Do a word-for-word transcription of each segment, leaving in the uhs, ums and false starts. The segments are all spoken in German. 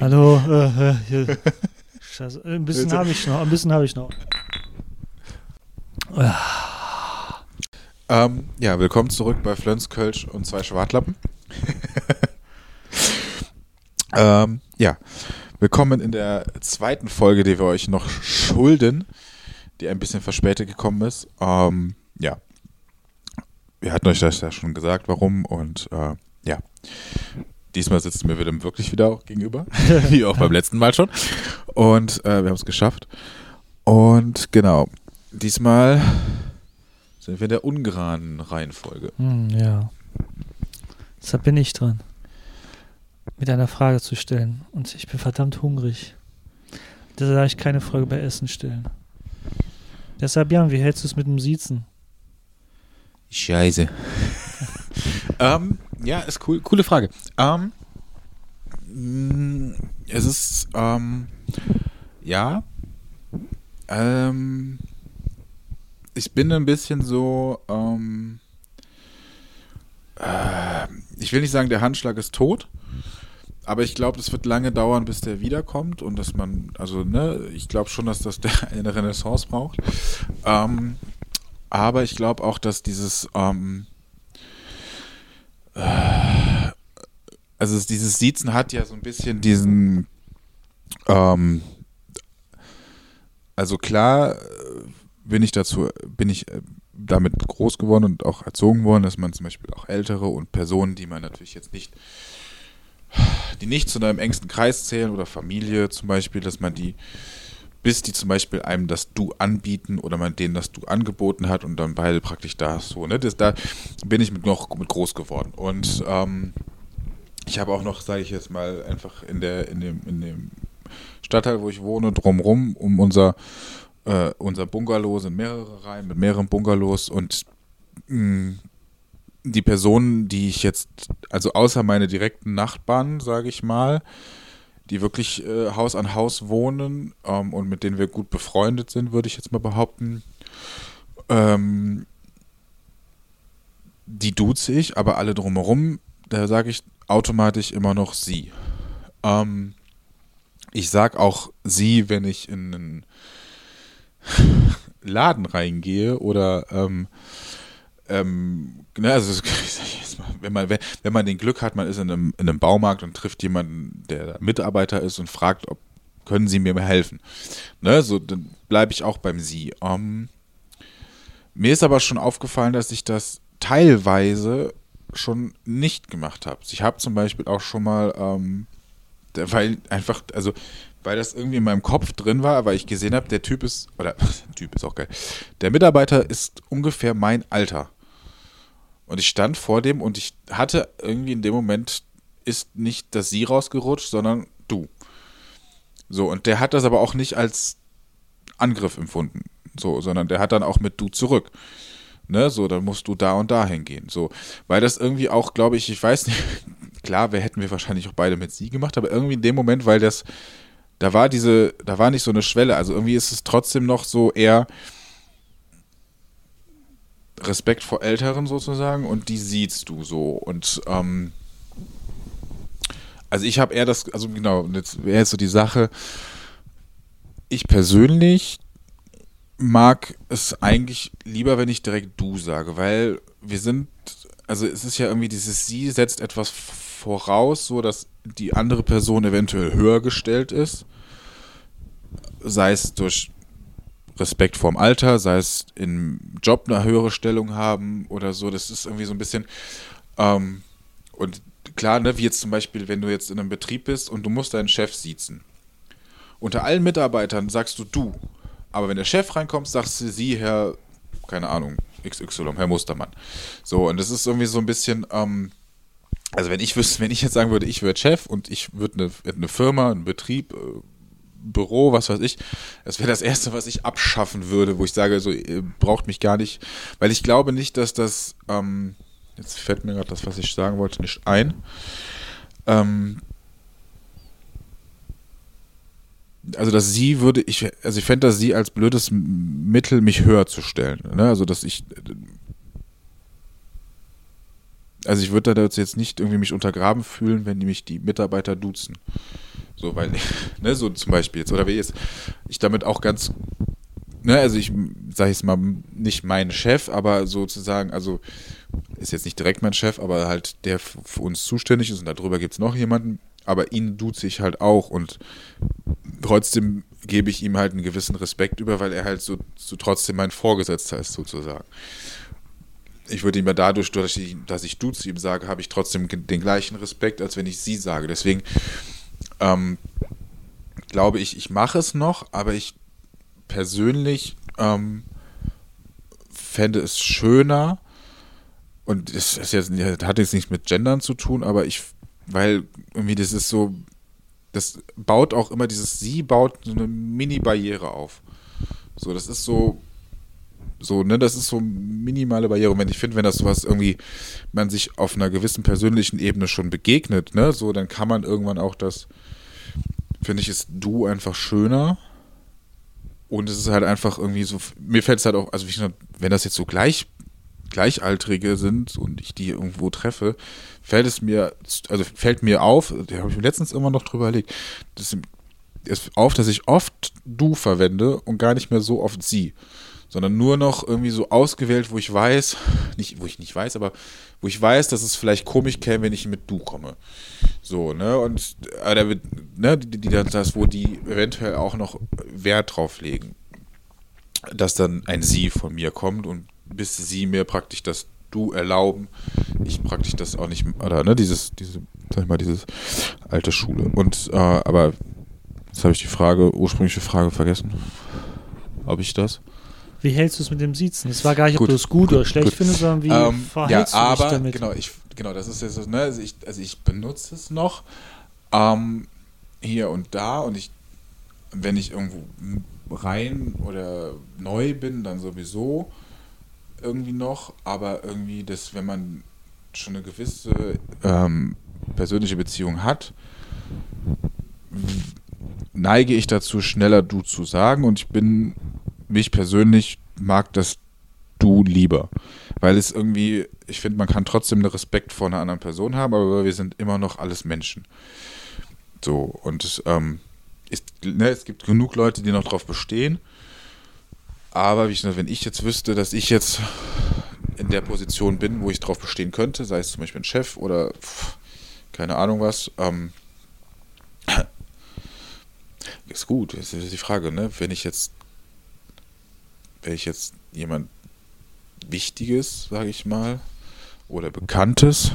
Hallo, äh, äh, hier. Scheiße, ein bisschen habe ich noch, ein bisschen habe ich noch. Ah. Ähm, ja, willkommen zurück bei Flöns Kölsch und zwei Schwadlappen. ähm, ja, willkommen in der zweiten Folge, die wir euch noch schulden, die ein bisschen verspätet gekommen ist. Ähm, ja, wir hatten euch das ja schon gesagt, warum und äh, ja, diesmal sitzen wir wieder wirklich wieder auch gegenüber, wie auch beim letzten Mal schon. Und äh, wir haben es geschafft. Und genau, diesmal sind wir in der ungeraden Reihenfolge. Hm, ja, deshalb bin ich dran, mit einer Frage zu stellen. Und ich bin verdammt hungrig. Deshalb darf ich keine Frage bei Essen stellen. Deshalb, Jan, wie hältst du es mit dem Siezen? Scheiße. ähm, ja, ist cool. Coole Frage. Ähm, es ist, ähm, ja, ähm, ich bin ein bisschen so, ähm, äh, ich will nicht sagen, der Handschlag ist tot, aber ich glaube, es wird lange dauern, bis der wiederkommt und dass man, also, ne, ich glaube schon, dass das eine Renaissance braucht. Ähm, aber ich glaube auch, dass dieses, ähm, also dieses Siezen hat ja so ein bisschen diesen, ähm, also klar bin ich dazu, bin ich damit groß geworden und auch erzogen worden, dass man zum Beispiel auch Ältere und Personen, die man natürlich jetzt nicht, die nicht zu einem engsten Kreis zählen oder Familie zum Beispiel, dass man die, bis die zum Beispiel einem das Du anbieten oder man denen das Du angeboten hat und dann beide praktisch da so, ne? Das, da bin ich mit noch mit groß geworden. Und ähm, ich habe auch noch, sage ich jetzt mal, einfach in der, in dem, in dem Stadtteil, wo ich wohne, drumrum, um unser, äh, unser Bungalow sind mehrere Reihen mit mehreren Bungalows und mh, die Personen, die ich jetzt, also außer meine direkten Nachbarn, sage ich mal, die wirklich äh, Haus an Haus wohnen ähm, und mit denen wir gut befreundet sind, würde ich jetzt mal behaupten. Ähm, die duze ich, aber alle drumherum, da sage ich automatisch immer noch sie. Ähm, ich sage auch sie, wenn ich in einen Laden reingehe oder ähm, ähm, also ich sage jetzt mal, wenn man, wenn, wenn man den Glück hat, man ist in einem, in einem Baumarkt und trifft jemanden, der Mitarbeiter ist und fragt, ob können Sie mir helfen. Ne, so, dann bleibe ich auch beim Sie. Um, mir ist aber schon aufgefallen, dass ich das teilweise schon nicht gemacht habe. Ich habe zum Beispiel auch schon mal, ähm, weil einfach, also weil das irgendwie in meinem Kopf drin war, weil ich gesehen habe, der Typ ist, oder der Typ ist auch geil, der Mitarbeiter ist ungefähr mein Alter. Und ich stand vor dem und ich hatte irgendwie in dem Moment ist nicht das Sie rausgerutscht, sondern du. So, und der hat das aber auch nicht als Angriff empfunden. So, sondern der hat dann auch mit du zurück. Ne, so, dann musst du da und da hingehen. So, weil das irgendwie auch, glaube ich, ich weiß nicht, klar, wir hätten wir wahrscheinlich auch beide mit Sie gemacht, aber irgendwie in dem Moment, weil das, da war diese, da war nicht so eine Schwelle. Also irgendwie ist es trotzdem noch so eher Respekt vor Älteren sozusagen und die siehst du so und ähm, also ich habe eher das, also genau, jetzt wäre jetzt so die Sache, ich persönlich mag es eigentlich lieber, wenn ich direkt du sage, weil wir sind, also es ist ja irgendwie dieses Sie setzt etwas voraus, so dass die andere Person eventuell höher gestellt ist, sei es durch Respekt vorm Alter, sei es im Job eine höhere Stellung haben oder so, das ist irgendwie so ein bisschen ähm, und klar, ne, wie jetzt zum Beispiel, wenn du jetzt in einem Betrieb bist und du musst deinen Chef siezen. Unter allen Mitarbeitern sagst du du, aber wenn der Chef reinkommt, sagst du sie, Herr, keine Ahnung, X Y, Herr Mustermann. So, und das ist irgendwie so ein bisschen, ähm, also wenn ich wüsste, wenn ich jetzt sagen würde, ich werde Chef und ich würde eine, eine Firma, einen Betrieb, äh, Büro, was weiß ich, das wäre das Erste, was ich abschaffen würde, wo ich sage, so ihr braucht mich gar nicht, weil ich glaube nicht, dass das, ähm, jetzt fällt mir gerade das, was ich sagen wollte, nicht ein. Ähm, also dass sie würde, ich, also ich fände das sie als blödes Mittel, mich höher zu stellen, ne? Also dass ich, also ich würde da jetzt nicht irgendwie mich untergraben fühlen, wenn die mich die Mitarbeiter duzen. So, weil, ne, so zum Beispiel jetzt, oder wie jetzt, ich damit auch ganz, ne, also ich sage jetzt mal, nicht mein Chef, aber sozusagen, also ist jetzt nicht direkt mein Chef, aber halt der für uns zuständig ist und darüber gibt es noch jemanden, aber ihn duze ich halt auch und trotzdem gebe ich ihm halt einen gewissen Respekt über, weil er halt so, so trotzdem mein Vorgesetzter ist sozusagen. Ich würde ihm ja dadurch, dass ich, dass ich du zu ihm sage, habe ich trotzdem den gleichen Respekt, als wenn ich sie sage. Deswegen ähm, glaube ich, ich mache es noch, aber ich persönlich ähm, fände es schöner, und es ist jetzt, hat jetzt nichts mit Gendern zu tun, aber ich, weil irgendwie das ist so, das baut auch immer dieses, sie baut so eine Mini-Barriere auf. So, das ist so, So, ne, das ist so minimale Barriere. Und ich finde, wenn das sowas irgendwie, man sich auf einer gewissen persönlichen Ebene schon begegnet, ne, so, dann kann man irgendwann auch das, finde ich, ist Du einfach schöner. Und es ist halt einfach irgendwie so, mir fällt es halt auch, also wie gesagt, wenn das jetzt so gleich, Gleichaltrige sind und ich die irgendwo treffe, fällt es mir, also fällt mir auf, da habe ich mir letztens immer noch drüber überlegt, das ist auf, dass ich oft Du verwende und gar nicht mehr so oft Sie. Sondern nur noch irgendwie so ausgewählt, wo ich weiß, nicht, wo ich nicht weiß, aber wo ich weiß, dass es vielleicht komisch käme, wenn ich mit Du komme. So, ne, und äh, ne, die, die, das, wo die eventuell auch noch Wert drauf legen, dass dann ein Sie von mir kommt und bis Sie mir praktisch das Du erlauben, ich praktisch das auch nicht, oder, ne, dieses, diese, sag ich mal, dieses alte Schule. Und, äh, aber jetzt habe ich die Frage, ursprüngliche Frage vergessen. Habe ich das? Wie hältst du es mit dem Siezen? Es war gar nicht, gut, ob du es gut, gut oder schlecht gut. findest, sondern wie ähm, verhältst ja, du dich aber, damit? Genau, ich, genau, das ist jetzt, ne, also ich, also ich benutze es noch ähm, hier und da und ich, wenn ich irgendwo rein oder neu bin, dann sowieso irgendwie noch, aber irgendwie, das, wenn man schon eine gewisse ähm, persönliche Beziehung hat, neige ich dazu, schneller Du zu sagen und ich bin mich persönlich mag das Du lieber, weil es irgendwie, ich finde, man kann trotzdem einen Respekt vor einer anderen Person haben, aber wir sind immer noch alles Menschen. So, und es, ähm, ist, ne, es gibt genug Leute, die noch drauf bestehen, aber wie ich, wenn ich jetzt wüsste, dass ich jetzt in der Position bin, wo ich drauf bestehen könnte, sei es zum Beispiel ein Chef oder pff, keine Ahnung was, ähm, ist gut, das ist die Frage, ne, wenn ich jetzt Wäre ich jetzt jemand Wichtiges, sage ich mal, oder Bekanntes,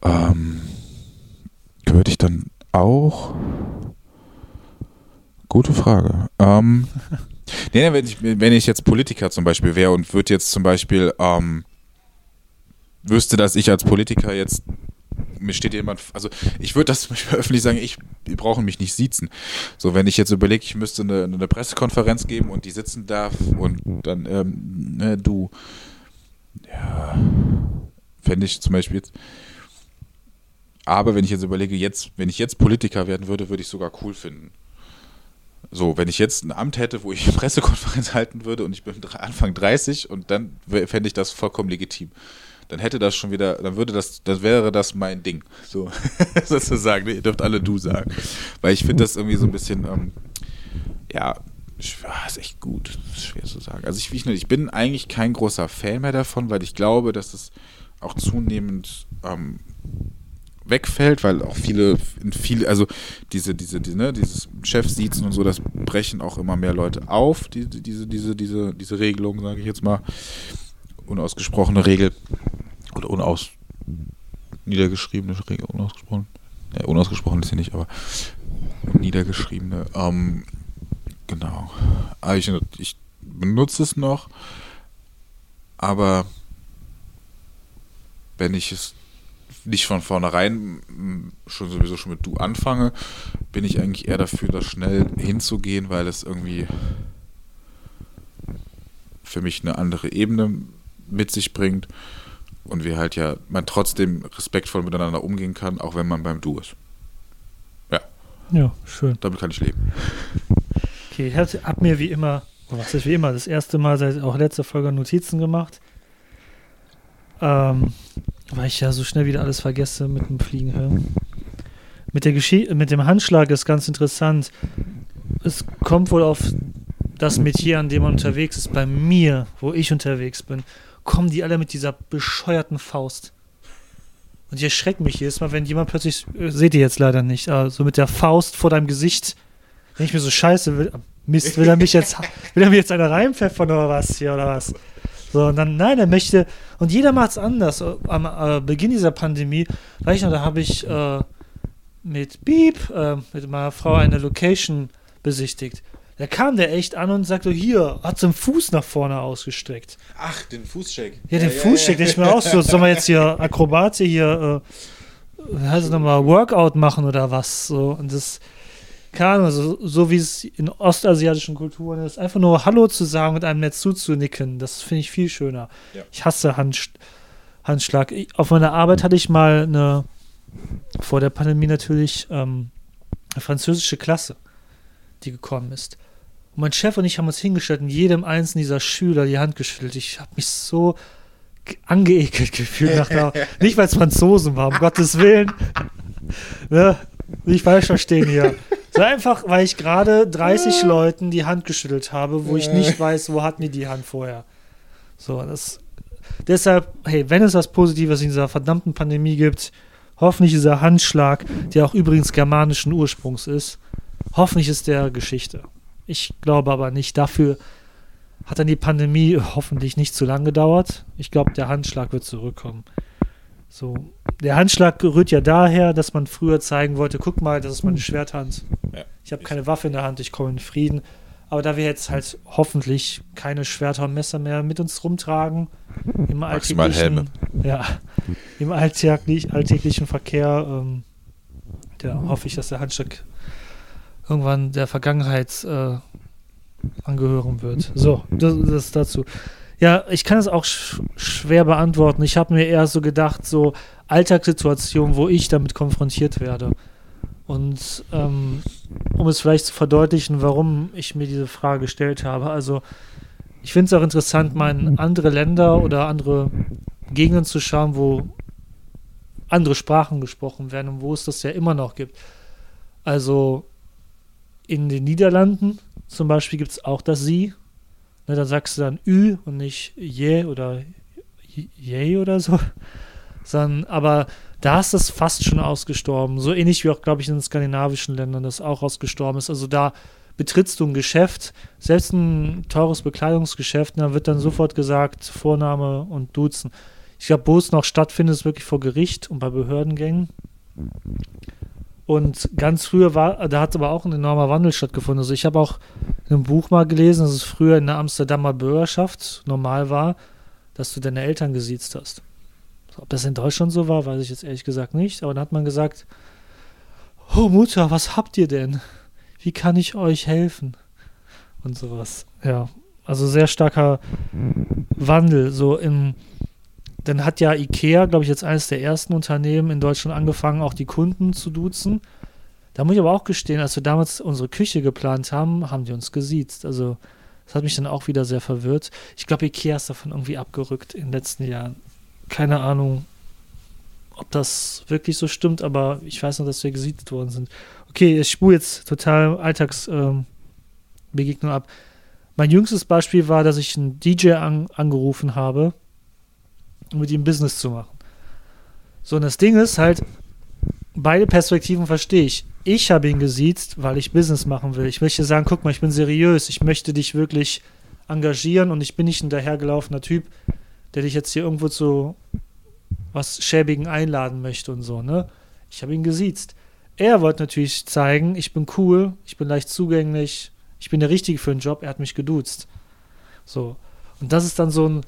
ähm, gehört ich dann auch? Gute Frage. Ähm, nee, wenn ich, wenn ich jetzt Politiker zum Beispiel wäre und würde jetzt zum Beispiel, ähm, wüsste, dass ich als Politiker jetzt, mir steht jemand, also ich würde das zum Beispiel öffentlich sagen, ich, die brauchen mich nicht siezen. So, wenn ich jetzt überlege, ich müsste eine, eine Pressekonferenz geben und die sitzen darf und dann, ähm, ne, du, ja, fände ich zum Beispiel jetzt, aber wenn ich jetzt überlege, jetzt, wenn ich jetzt Politiker werden würde, würde ich sogar cool finden. So, wenn ich jetzt ein Amt hätte, wo ich eine Pressekonferenz halten würde und ich bin Anfang dreißig und dann fände ich das vollkommen legitim. Dann hätte das schon wieder, dann würde das, dann wäre das mein Ding. So, sozusagen, ihr dürft alle Du sagen. Weil ich finde das irgendwie so ein bisschen, ähm, ja, ist echt gut, ist schwer zu sagen. Also ich, ich, ich bin eigentlich kein großer Fan mehr davon, weil ich glaube, dass es auch zunehmend ähm, wegfällt, weil auch viele, viele, also diese, diese, diese ne, dieses Chefsiezen und so, das brechen auch immer mehr Leute auf, die, diese, diese, diese, diese Regelung, sage ich jetzt mal. Unausgesprochene Regel oder unaus niedergeschriebene Regel, unausgesprochen, ja, unausgesprochen ist sie nicht, aber niedergeschriebene, ähm, genau. Aber ich, ich benutze es noch, aber wenn ich es nicht von vornherein schon sowieso schon mit Du anfange, bin ich eigentlich eher dafür, da schnell hinzugehen, weil es irgendwie für mich eine andere Ebene mit sich bringt und wir halt ja, man trotzdem respektvoll miteinander umgehen kann, auch wenn man beim Du ist. Ja. Ja, schön. Damit kann ich leben. Okay, ich habe mir wie immer, was ist wie immer, das erste Mal seit auch letzter Folge Notizen gemacht, ähm, weil ich ja so schnell wieder alles vergesse mit dem Fliegen hören. Mit der Geschichte, mit dem Handschlag ist ganz interessant. Es kommt wohl auf das Metier, an dem man unterwegs ist. Bei mir, wo ich unterwegs bin, kommen die alle mit dieser bescheuerten Faust. Und die erschrecken mich jedes Mal, wenn jemand plötzlich, äh, seht ihr jetzt leider nicht, aber so mit der Faust vor deinem Gesicht, wenn ich mir so scheiße, will, Mist, will er mich jetzt, will er mir jetzt einer reinpfeffern oder was hier oder was? So, und dann, nein, er möchte, und jeder macht es anders. Am äh, Beginn dieser Pandemie, weiß ich noch, da habe ich äh, mit Beep, äh, mit meiner Frau eine Location besichtigt. Da kam der echt an und sagte, hier, hat so einen Fuß nach vorne ausgestreckt. Ach, den Fußcheck. Ja, den ja, Fußcheck, ja, ja. Den ich mir auch so, sollen wir jetzt hier Akrobate hier, äh, wie heißt es nochmal, Workout machen oder was? So, und das kann, also so wie es in ostasiatischen Kulturen ist, einfach nur Hallo zu sagen und einem nett zuzunicken, das finde ich viel schöner. Ja. Ich hasse Hand, Handschlag. Ich, auf meiner Arbeit hatte ich mal eine, vor der Pandemie natürlich, ähm, eine französische Klasse, die gekommen ist. Und mein Chef und ich haben uns hingestellt und jedem einzelnen dieser Schüler die Hand geschüttelt. Ich habe mich so angeekelt gefühlt. Nach der nicht, weil es Franzosen waren, um Gottes Willen. Ne? Nicht falsch verstehen hier. So einfach, weil ich gerade dreißig Leuten die Hand geschüttelt habe, wo ich nicht weiß, wo hatten die die Hand vorher. So, das. Deshalb, hey, wenn es was Positives in dieser verdammten Pandemie gibt, hoffentlich dieser Handschlag, der auch übrigens germanischen Ursprungs ist, hoffentlich ist der Geschichte. Ich glaube aber nicht. Dafür hat dann die Pandemie hoffentlich nicht zu lang gedauert. Ich glaube, der Handschlag wird zurückkommen. So, der Handschlag rührt ja daher, dass man früher zeigen wollte, guck mal, das ist meine Schwerthand. Ja, ich habe keine Waffe in der Hand, ich komme in Frieden. Aber da wir jetzt halt hoffentlich keine Schwerter und Messer mehr mit uns rumtragen, im alltäglichen, Helme. Ja, im alltäglich, alltäglichen Verkehr, ähm, ja, hoffe ich, dass der Handschlag irgendwann der Vergangenheit äh, angehören wird. So, das ist dazu. Ja, ich kann es auch sch- schwer beantworten. Ich habe mir eher so gedacht, so Alltagssituationen, wo ich damit konfrontiert werde. Und ähm, um es vielleicht zu verdeutlichen, warum ich mir diese Frage gestellt habe. Also ich finde es auch interessant, mal in andere Länder oder andere Gegenden zu schauen, wo andere Sprachen gesprochen werden und wo es das ja immer noch gibt. Also in den Niederlanden zum Beispiel gibt es auch das Sie. Ne, da sagst du dann Ü und nicht Je oder Je oder so. Sondern, aber da ist das fast schon ausgestorben. So ähnlich wie auch, glaube ich, in den skandinavischen Ländern das auch ausgestorben ist. Also da betrittst du ein Geschäft, selbst ein teures Bekleidungsgeschäft, und da wird dann sofort gesagt Vorname und Duzen. Ich glaube, wo es noch stattfindet, ist wirklich vor Gericht und bei Behördengängen. Und ganz früher war, da hat aber auch ein enormer Wandel stattgefunden. Also ich habe auch in einem Buch mal gelesen, dass es früher in der Amsterdamer Bürgerschaft normal war, dass du deine Eltern gesiezt hast. Ob das in Deutschland so war, weiß ich jetzt ehrlich gesagt nicht. Aber dann hat man gesagt, oh Mutter, was habt ihr denn? Wie kann ich euch helfen? Und sowas. Ja, also sehr starker Wandel. So im... Dann hat ja Ikea, glaube ich, jetzt eines der ersten Unternehmen in Deutschland angefangen, auch die Kunden zu duzen. Da muss ich aber auch gestehen, als wir damals unsere Küche geplant haben, haben die uns gesiezt. Also das hat mich dann auch wieder sehr verwirrt. Ich glaube, Ikea ist davon irgendwie abgerückt in den letzten Jahren. Keine Ahnung, ob das wirklich so stimmt, aber ich weiß noch, dass wir gesiezt worden sind. Okay, ich spule jetzt total Alltagsbegegnung ähm, ab. Mein jüngstes Beispiel war, dass ich einen D J an, angerufen habe, um mit ihm Business zu machen. So, und das Ding ist halt, beide Perspektiven verstehe ich. Ich habe ihn gesiezt, weil ich Business machen will. Ich möchte sagen, guck mal, ich bin seriös, ich möchte dich wirklich engagieren und ich bin nicht ein dahergelaufener Typ, der dich jetzt hier irgendwo zu was Schäbigen einladen möchte und so, ne? Ich habe ihn gesiezt. Er wollte natürlich zeigen, ich bin cool, ich bin leicht zugänglich, ich bin der Richtige für den Job, er hat mich geduzt. So. Und das ist dann so ein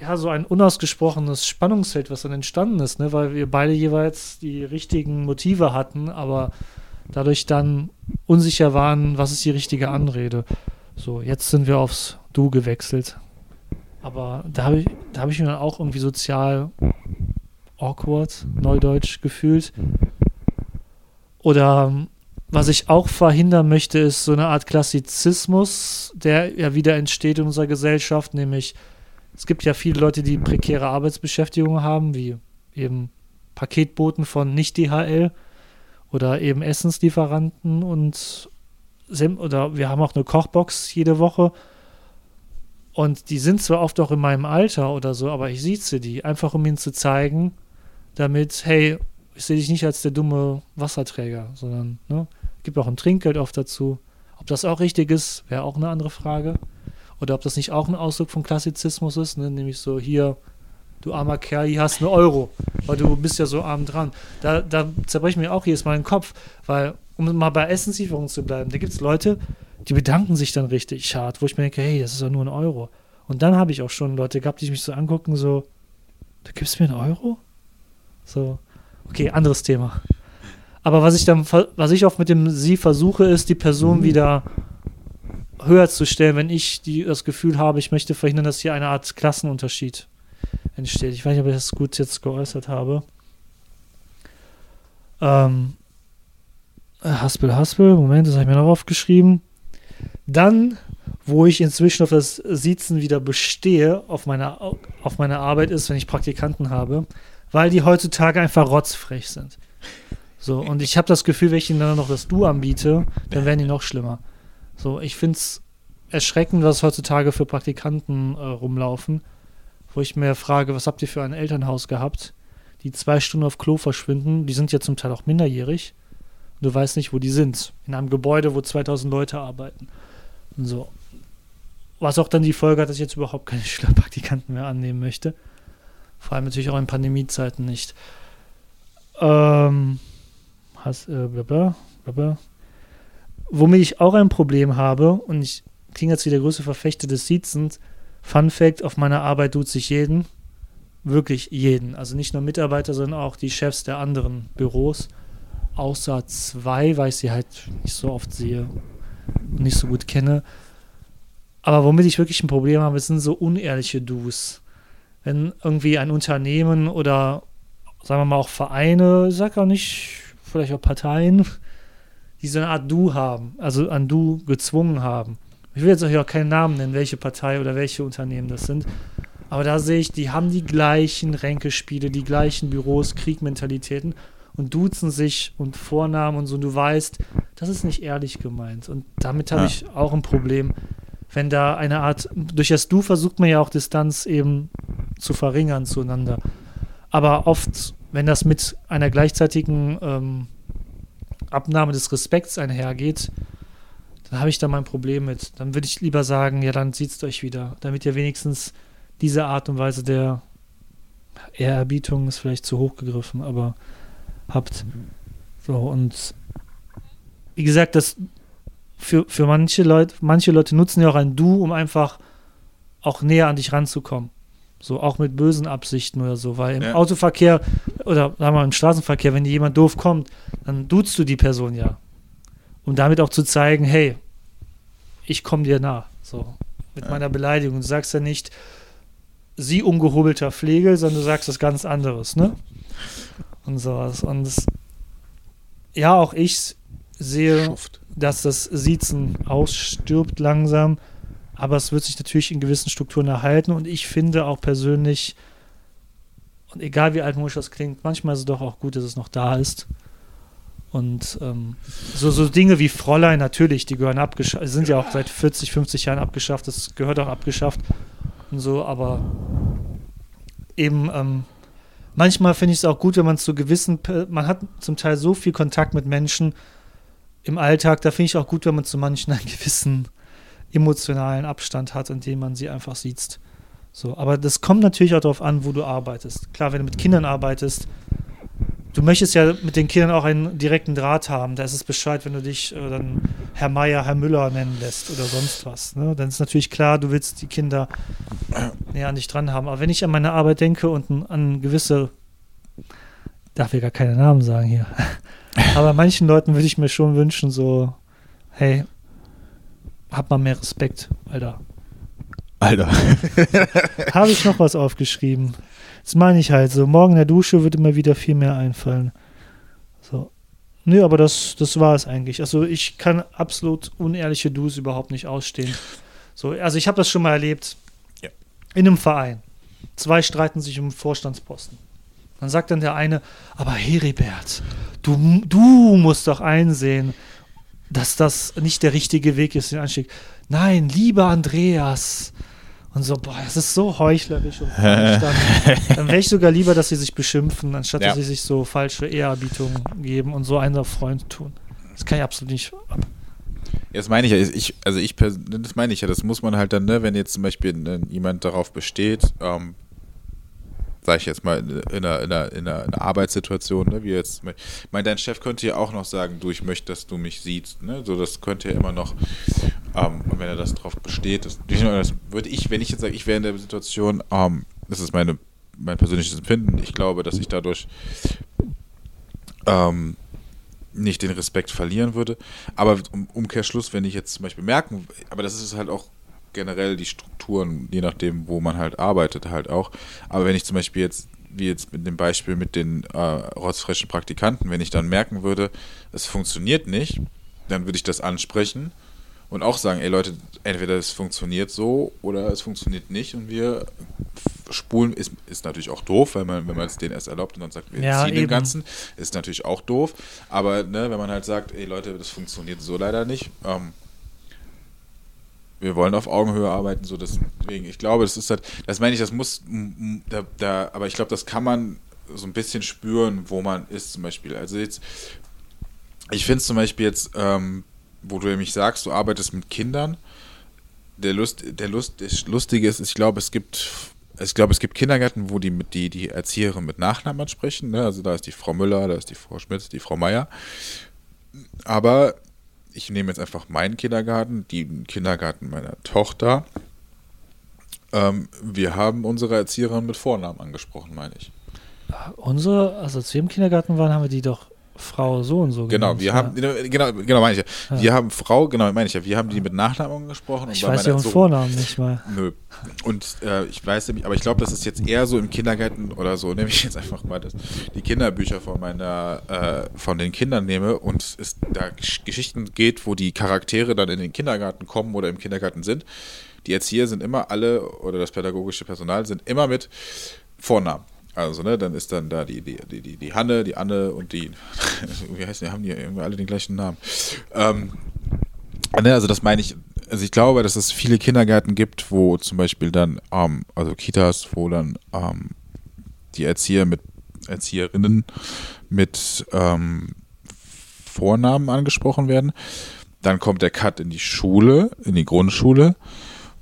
ja, so ein unausgesprochenes Spannungsfeld, was dann entstanden ist, ne? Weil wir beide jeweils die richtigen Motive hatten, aber dadurch dann unsicher waren, was ist die richtige Anrede. So, jetzt sind wir aufs Du gewechselt. Aber da habe ich, da habe ich mich dann auch irgendwie sozial awkward, neudeutsch gefühlt. Oder was ich auch verhindern möchte, ist so eine Art Klassizismus, der ja wieder entsteht in unserer Gesellschaft, nämlich es gibt ja viele Leute, die prekäre Arbeitsbeschäftigung haben, wie eben Paketboten von Nicht-D H L. oder eben Essenslieferanten und oder wir haben auch eine Kochbox jede Woche und die sind zwar oft auch in meinem Alter oder so, aber ich sieze die, einfach um ihnen zu zeigen, damit, hey, ich sehe dich nicht als der dumme Wasserträger, sondern, ne, gibt auch ein Trinkgeld oft dazu. Ob das auch richtig ist, wäre auch eine andere Frage. Oder ob das nicht auch ein Ausdruck von Klassizismus ist, ne? Nämlich so, hier, du armer Kerl, hier hast einen Euro, weil du bist ja so arm dran. Da, da zerbrechen mir auch jedes Mal den Kopf, weil, um mal bei Essenslieferungen zu bleiben, da gibt es Leute, die bedanken sich dann richtig hart, wo ich mir denke, hey, das ist doch nur ein Euro. Und dann habe ich auch schon Leute gehabt, die mich so angucken, so, du gibst mir einen Euro? So, okay, anderes Thema. Aber was ich dann, was ich oft mit dem Sie versuche, ist, die Person wieder höher zu stellen, wenn ich die, das Gefühl habe, ich möchte verhindern, dass hier eine Art Klassenunterschied entsteht. Ich weiß nicht, ob ich das gut jetzt geäußert habe. Ähm, Haspel, Haspel, Moment, das habe ich mir noch aufgeschrieben. Dann, wo ich inzwischen auf das Siezen wieder bestehe, auf meiner auf meine Arbeit ist, wenn ich Praktikanten habe, weil die heutzutage einfach rotzfrech sind. So, und ich habe das Gefühl, wenn ich ihnen dann noch das Du anbiete, dann werden die noch schlimmer. So, ich finde es erschreckend, was heutzutage für Praktikanten äh, rumlaufen, wo ich mir frage, was habt ihr für ein Elternhaus gehabt, die zwei Stunden auf Klo verschwinden, die sind ja zum Teil auch minderjährig, und du weißt nicht, wo die sind, in einem Gebäude, wo zweitausend Leute arbeiten. Und so. Was auch dann die Folge hat, dass ich jetzt überhaupt keine Schülerpraktikanten mehr annehmen möchte. Vor allem natürlich auch in Pandemiezeiten nicht. Ähm, has, äh, bla bla, bla bla. Womit ich auch ein Problem habe, und ich klinge jetzt wie der größte Verfechter des Siezens, Fun Fact, auf meiner Arbeit duzt sich jeden, wirklich jeden, also nicht nur Mitarbeiter, sondern auch die Chefs der anderen Büros, außer zwei, weil ich sie halt nicht so oft sehe und nicht so gut kenne. Aber womit ich wirklich ein Problem habe, sind so unehrliche Dus. Wenn irgendwie ein Unternehmen oder, sagen wir mal, auch Vereine, ich sag auch nicht, vielleicht auch Parteien, die so eine Art Du haben, also an Du gezwungen haben. Ich will jetzt auch keinen Namen nennen, welche Partei oder welche Unternehmen das sind, aber da sehe ich, die haben die gleichen Ränkespiele, die gleichen Büros, Kriegmentalitäten und duzen sich und Vornamen und so, und du weißt, das ist nicht ehrlich gemeint. Und damit habe ja. ich auch ein Problem, wenn da eine Art, durch das Du versucht man ja auch Distanz eben zu verringern zueinander. Aber oft, wenn das mit einer gleichzeitigen ähm, Abnahme des Respekts einhergeht, dann habe ich da mein Problem mit. Dann würde ich lieber sagen, ja, dann sieht's euch wieder, damit ihr wenigstens diese Art und Weise der Ehrerbietung, ist vielleicht zu hoch gegriffen, aber habt. So, und wie gesagt, das für, für manche Leute, manche Leute nutzen ja auch ein Du, um einfach auch näher an dich ranzukommen. So, auch mit bösen Absichten oder so, weil im ja. Autoverkehr oder, sagen wir mal, im Straßenverkehr, wenn dir jemand doof kommt, dann duzt du die Person ja. Um damit auch zu zeigen, hey, ich komme dir nah, so, mit ja. meiner Beleidigung. Du sagst ja nicht, sie ungehobelter Pflegel, sondern du sagst was ganz anderes, ne? Und sowas. Und das, ja, auch ich sehe, Schuft. dass das Siezen ausstirbt langsam, aber es wird sich natürlich in gewissen Strukturen erhalten, und ich finde auch persönlich, und egal wie altmodisch das klingt, manchmal ist es doch auch gut, dass es noch da ist. Und ähm, so, so Dinge wie Fräulein, natürlich, die gehören abgeschafft, sind ja auch seit vierzig, fünfzig Jahren abgeschafft, das gehört auch abgeschafft und so, aber eben ähm, manchmal finde ich es auch gut, wenn man zu gewissen, man hat zum Teil so viel Kontakt mit Menschen im Alltag, da finde ich auch gut, wenn man zu manchen einen gewissen emotionalen Abstand hat, in dem man sie einfach sieht. So, aber das kommt natürlich auch darauf an, wo du arbeitest. Klar, wenn du mit Kindern arbeitest, du möchtest ja mit den Kindern auch einen direkten Draht haben. Da ist es Bescheid, wenn du dich äh, dann Herr Meier, Herr Müller nennen lässt oder sonst was. Ne? Dann ist natürlich klar, du willst die Kinder näher an dich dran haben. Aber wenn ich an meine Arbeit denke und an gewisse, darf ich gar keine Namen sagen hier, aber manchen Leuten würde ich mir schon wünschen, so, hey, hab mal mehr Respekt, Alter. Alter. Habe ich noch was aufgeschrieben? Das meine ich halt so. Morgen in der Dusche wird immer wieder viel mehr einfallen. So. Nö, aber das, das war es eigentlich. Also ich kann absolut unehrliche Dus überhaupt nicht ausstehen. So, also ich habe das schon mal erlebt. Ja. In einem Verein. Zwei streiten sich um Vorstandsposten. Dann sagt dann der eine, aber Heribert, du, du musst doch einsehen, dass das nicht der richtige Weg ist, den Anstieg. Nein, lieber Andreas. Und so, boah, das ist so heuchlerisch. Und dann dann wäre ich sogar lieber, dass sie sich beschimpfen, anstatt ja. dass sie sich so falsche Ehrerbietungen geben und so einer Freund tun. Das kann ich absolut nicht ab. Ja, das meine ich ja, ich, also ich das meine ich ja, das muss man halt dann, ne, wenn jetzt zum Beispiel ne, jemand darauf besteht, ähm, sag ich jetzt mal, in einer, in einer, in einer Arbeitssituation, ne, wie jetzt, ich meine, dein Chef könnte ja auch noch sagen, du, ich möchte, dass du mich siehst, ne, so, das könnte ja immer noch, ähm, wenn er das drauf besteht, das, das würde ich, wenn ich jetzt sage, ich wäre in der Situation, ähm, das ist meine, mein persönliches Empfinden, ich glaube, dass ich dadurch, ähm, nicht den Respekt verlieren würde, aber um Umkehrschluss, wenn ich jetzt zum Beispiel merken, aber das ist halt auch generell die Strukturen, je nachdem, wo man halt arbeitet, halt auch, aber wenn ich zum Beispiel jetzt, wie jetzt mit dem Beispiel mit den äh, rotzfrechen Praktikanten, wenn ich dann merken würde, es funktioniert nicht, dann würde ich das ansprechen und auch sagen, ey Leute, entweder es funktioniert so oder es funktioniert nicht und wir spulen, ist, ist natürlich auch doof, weil man, wenn man es denen erst erlaubt und dann sagt, wir ja, ziehen eben. Den Ganzen, ist natürlich auch doof, aber ne, wenn man halt sagt, ey Leute, das funktioniert so leider nicht, ähm, wir wollen auf Augenhöhe arbeiten, so deswegen, ich glaube, das ist halt, das meine ich, das muss, da, da, aber ich glaube, das kann man so ein bisschen spüren, wo man ist zum Beispiel, also jetzt, ich finde es zum Beispiel jetzt, ähm, wo du nämlich sagst, du arbeitest mit Kindern, der Lust, der Lust, das Lustige ist, ich glaube, es gibt Ich glaube, es gibt Kindergärten, wo die, mit, die, die Erzieherinnen mit Nachnamen sprechen. Ne? Also da ist die Frau Müller, da ist die Frau Schmitz, die Frau Meier. Aber ich nehme jetzt einfach meinen Kindergarten, den Kindergarten meiner Tochter. Ähm, wir haben unsere Erzieherinnen mit Vornamen angesprochen, meine ich. Unsere, also als wir im Kindergarten waren, haben wir die doch Frau so und so genannt. Genau, wir ja. haben, genau, genau meine ich ja. ja. Wir haben Frau, genau, meine ich ja, wir haben die mit Nachnamen angesprochen. Ich und weiß ja ihren so, Vornamen nicht mal. Nö. Und äh, ich weiß nämlich, aber ich glaube, das ist jetzt eher so im Kindergarten oder so, nehme ich jetzt einfach mal das, die Kinderbücher von meiner, äh, von den Kindern nehme und es da Geschichten geht, wo die Charaktere dann in den Kindergarten kommen oder im Kindergarten sind. Die Erzieher sind immer alle, oder das pädagogische Personal sind immer mit Vornamen. Also, ne, dann ist dann da die, die, die, die Hanne, die Anne und die, wie heißen die, haben die irgendwie alle den gleichen Namen. Ähm, ne, also das meine ich, also ich glaube, dass es viele Kindergärten gibt, wo zum Beispiel dann, ähm, also Kitas, wo dann ähm, die Erzieher mit, Erzieherinnen mit ähm, Vornamen angesprochen werden. Dann kommt der Cut in die Schule, in die Grundschule.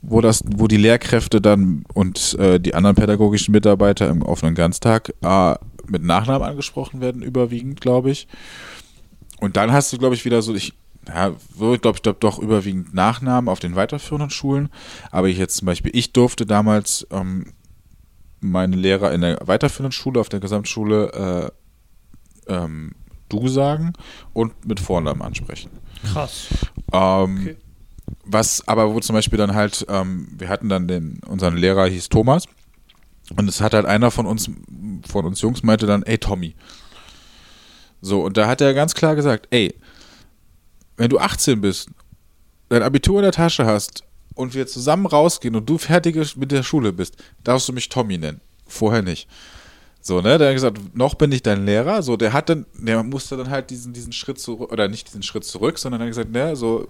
Wo, das, wo die Lehrkräfte dann und äh, die anderen pädagogischen Mitarbeiter im offenen Ganztag äh, mit Nachnamen angesprochen werden, überwiegend, glaube ich. Und dann hast du, glaube ich, wieder so, ich ja, glaube, ich glaube doch überwiegend Nachnamen auf den weiterführenden Schulen. Aber ich jetzt zum Beispiel, ich durfte damals ähm, meine Lehrer in der weiterführenden Schule, auf der Gesamtschule, äh, ähm, du sagen und mit Vornamen ansprechen. Krass. Ähm, okay. Was aber, wo zum Beispiel dann halt, ähm, wir hatten dann den, unseren Lehrer hieß Thomas und es hat halt einer von uns, von uns Jungs meinte dann, ey Tommy. So, und da hat er ganz klar gesagt, ey, wenn du achtzehn bist, dein Abitur in der Tasche hast und wir zusammen rausgehen und du fertig mit der Schule bist, darfst du mich Tommy nennen. Vorher nicht. So, ne, der hat gesagt, noch bin ich dein Lehrer, so, der hat dann, der musste dann halt diesen, diesen Schritt zurück, oder nicht diesen Schritt zurück, sondern hat gesagt, ne, so,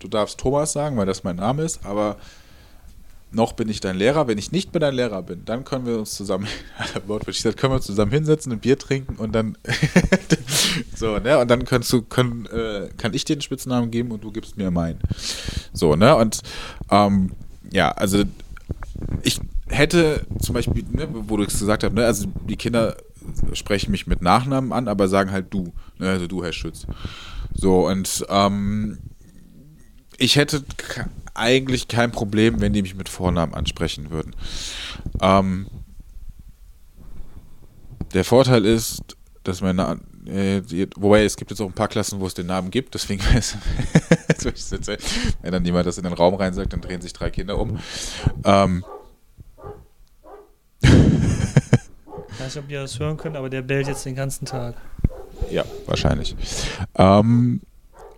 du darfst Thomas sagen, weil das mein Name ist, aber noch bin ich dein Lehrer. Wenn ich nicht mehr dein Lehrer bin, dann können wir uns zusammen, dann können wir uns zusammen hinsetzen, ein Bier trinken und dann so, ne, und dann kannst du, können, äh, kann ich dir den Spitznamen geben und du gibst mir meinen. So, ne, und ähm, ja, also ich hätte zum Beispiel, ne, wo du es gesagt hast, ne, also die Kinder sprechen mich mit Nachnamen an, aber sagen halt du, ne, also du, Herr Schütz. So, und ähm, ich hätte k- eigentlich kein Problem, wenn die mich mit Vornamen ansprechen würden. Ähm, der Vorteil ist, dass meine, äh, die, wobei es gibt jetzt auch ein paar Klassen, wo es den Namen gibt, deswegen weiß wenn dann jemand das in den Raum rein sagt, dann drehen sich drei Kinder um. Ähm. Ich weiß nicht, ob ihr das hören könnt, aber der bellt jetzt den ganzen Tag. Ja, wahrscheinlich. Ähm.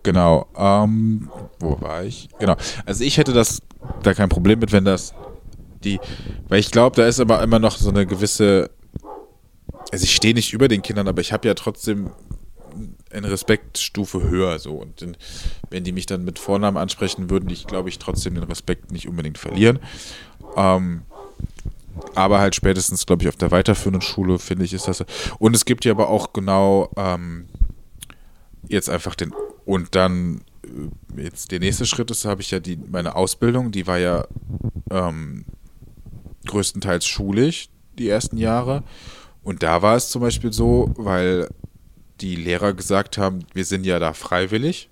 Genau, ähm, wo war ich? Genau, also ich hätte das da kein Problem mit, wenn das die, weil ich glaube, da ist aber immer noch so eine gewisse also ich stehe nicht über den Kindern, aber ich habe ja trotzdem eine Respektstufe höher. So. Und wenn die mich dann mit Vornamen ansprechen, würden ich, glaube ich, trotzdem den Respekt nicht unbedingt verlieren. Ähm, aber halt spätestens, glaube ich, auf der weiterführenden Schule, finde ich, ist das. Und es gibt ja aber auch genau ähm, jetzt einfach den, und dann jetzt der nächste Schritt ist, habe ich ja die meine Ausbildung, die war ja ähm, größtenteils schulisch die ersten Jahre. Und da war es zum Beispiel so, weil die Lehrer gesagt haben, wir sind ja da freiwillig,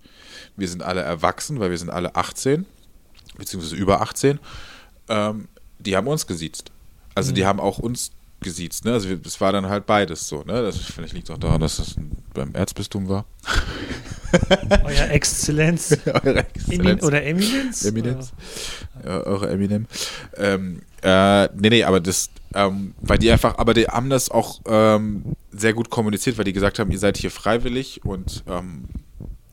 wir sind alle erwachsen, weil wir sind alle achtzehn, beziehungsweise über achtzehn, ähm, die haben uns gesiezt. Also mhm. die haben auch uns gesiezt, ne? Also es war dann halt beides so, ne? Das, vielleicht liegt es auch daran, dass das beim Erzbistum war. Euer Exzellenz. Eure Exzellenz. Emin- oder Eminenz? Eminenz. Ja, eure Eminem. Ähm, äh, nee, nee, aber das, ähm, weil die einfach, aber die haben das auch ähm, sehr gut kommuniziert, weil die gesagt haben, ihr seid hier freiwillig und ähm,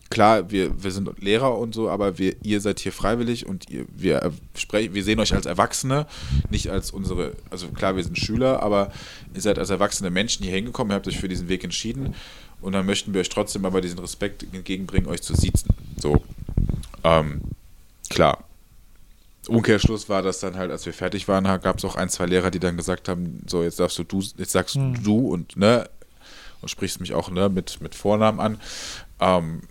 klar, wir, wir sind Lehrer und so, aber wir, ihr seid hier freiwillig und ihr, wir, sprech, wir sehen euch als Erwachsene, nicht als unsere, also klar, wir sind Schüler, aber ihr seid als erwachsene Menschen hier hingekommen, ihr habt euch für diesen Weg entschieden. Und dann möchten wir euch trotzdem aber diesen Respekt entgegenbringen, euch zu siezen. So, ähm, klar. Umkehrschluss war das dann halt, als wir fertig waren, gab es auch ein, zwei Lehrer, die dann gesagt haben, so, jetzt darfst du, du jetzt sagst hm. du, du und, ne, und sprichst mich auch, ne, mit, mit Vornamen an. Ähm,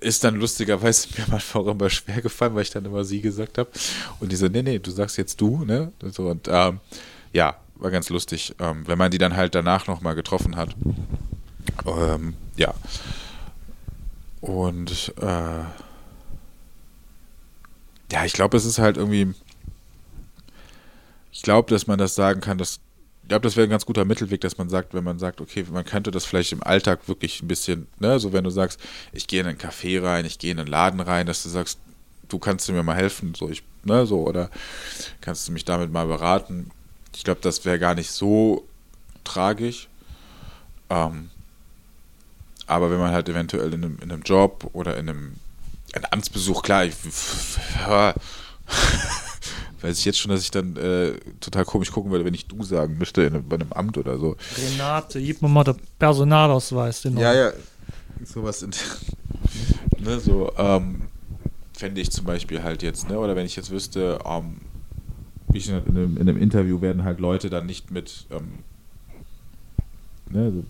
ist dann lustigerweise mir manchmal auch immer schwer gefallen, weil ich dann immer sie gesagt habe. Und die so, nee, nee, du sagst jetzt du, ne, und, so, und ähm, ja, war ganz lustig, ähm, wenn man die dann halt danach nochmal getroffen hat. Ähm, ja. Und äh, ja, ich glaube, es ist halt irgendwie, ich glaube, dass man das sagen kann, dass, ich glaube, das wäre ein ganz guter Mittelweg, dass man sagt, wenn man sagt, okay, man könnte das vielleicht im Alltag wirklich ein bisschen, ne, so wenn du sagst, ich gehe in einen Café rein, ich gehe in einen Laden rein, dass du sagst, du kannst du mir mal helfen, so, ich, ne, so, oder kannst du mich damit mal beraten? Ich glaube, das wäre gar nicht so tragisch. Ähm, aber wenn man halt eventuell in einem, in einem Job oder in einem, in einem Amtsbesuch, klar, ich, ja, weiß ich jetzt schon, dass ich dann äh, total komisch gucken würde, wenn ich du sagen müsste in einem, bei einem Amt oder so. Renate, gib mir mal den Personalausweis. Den ja, ja, sowas. In, ne, so ähm, fände ich zum Beispiel halt jetzt, ne, oder wenn ich jetzt wüsste, ähm, in einem, in einem Interview werden halt Leute dann nicht mit ähm, ne, so,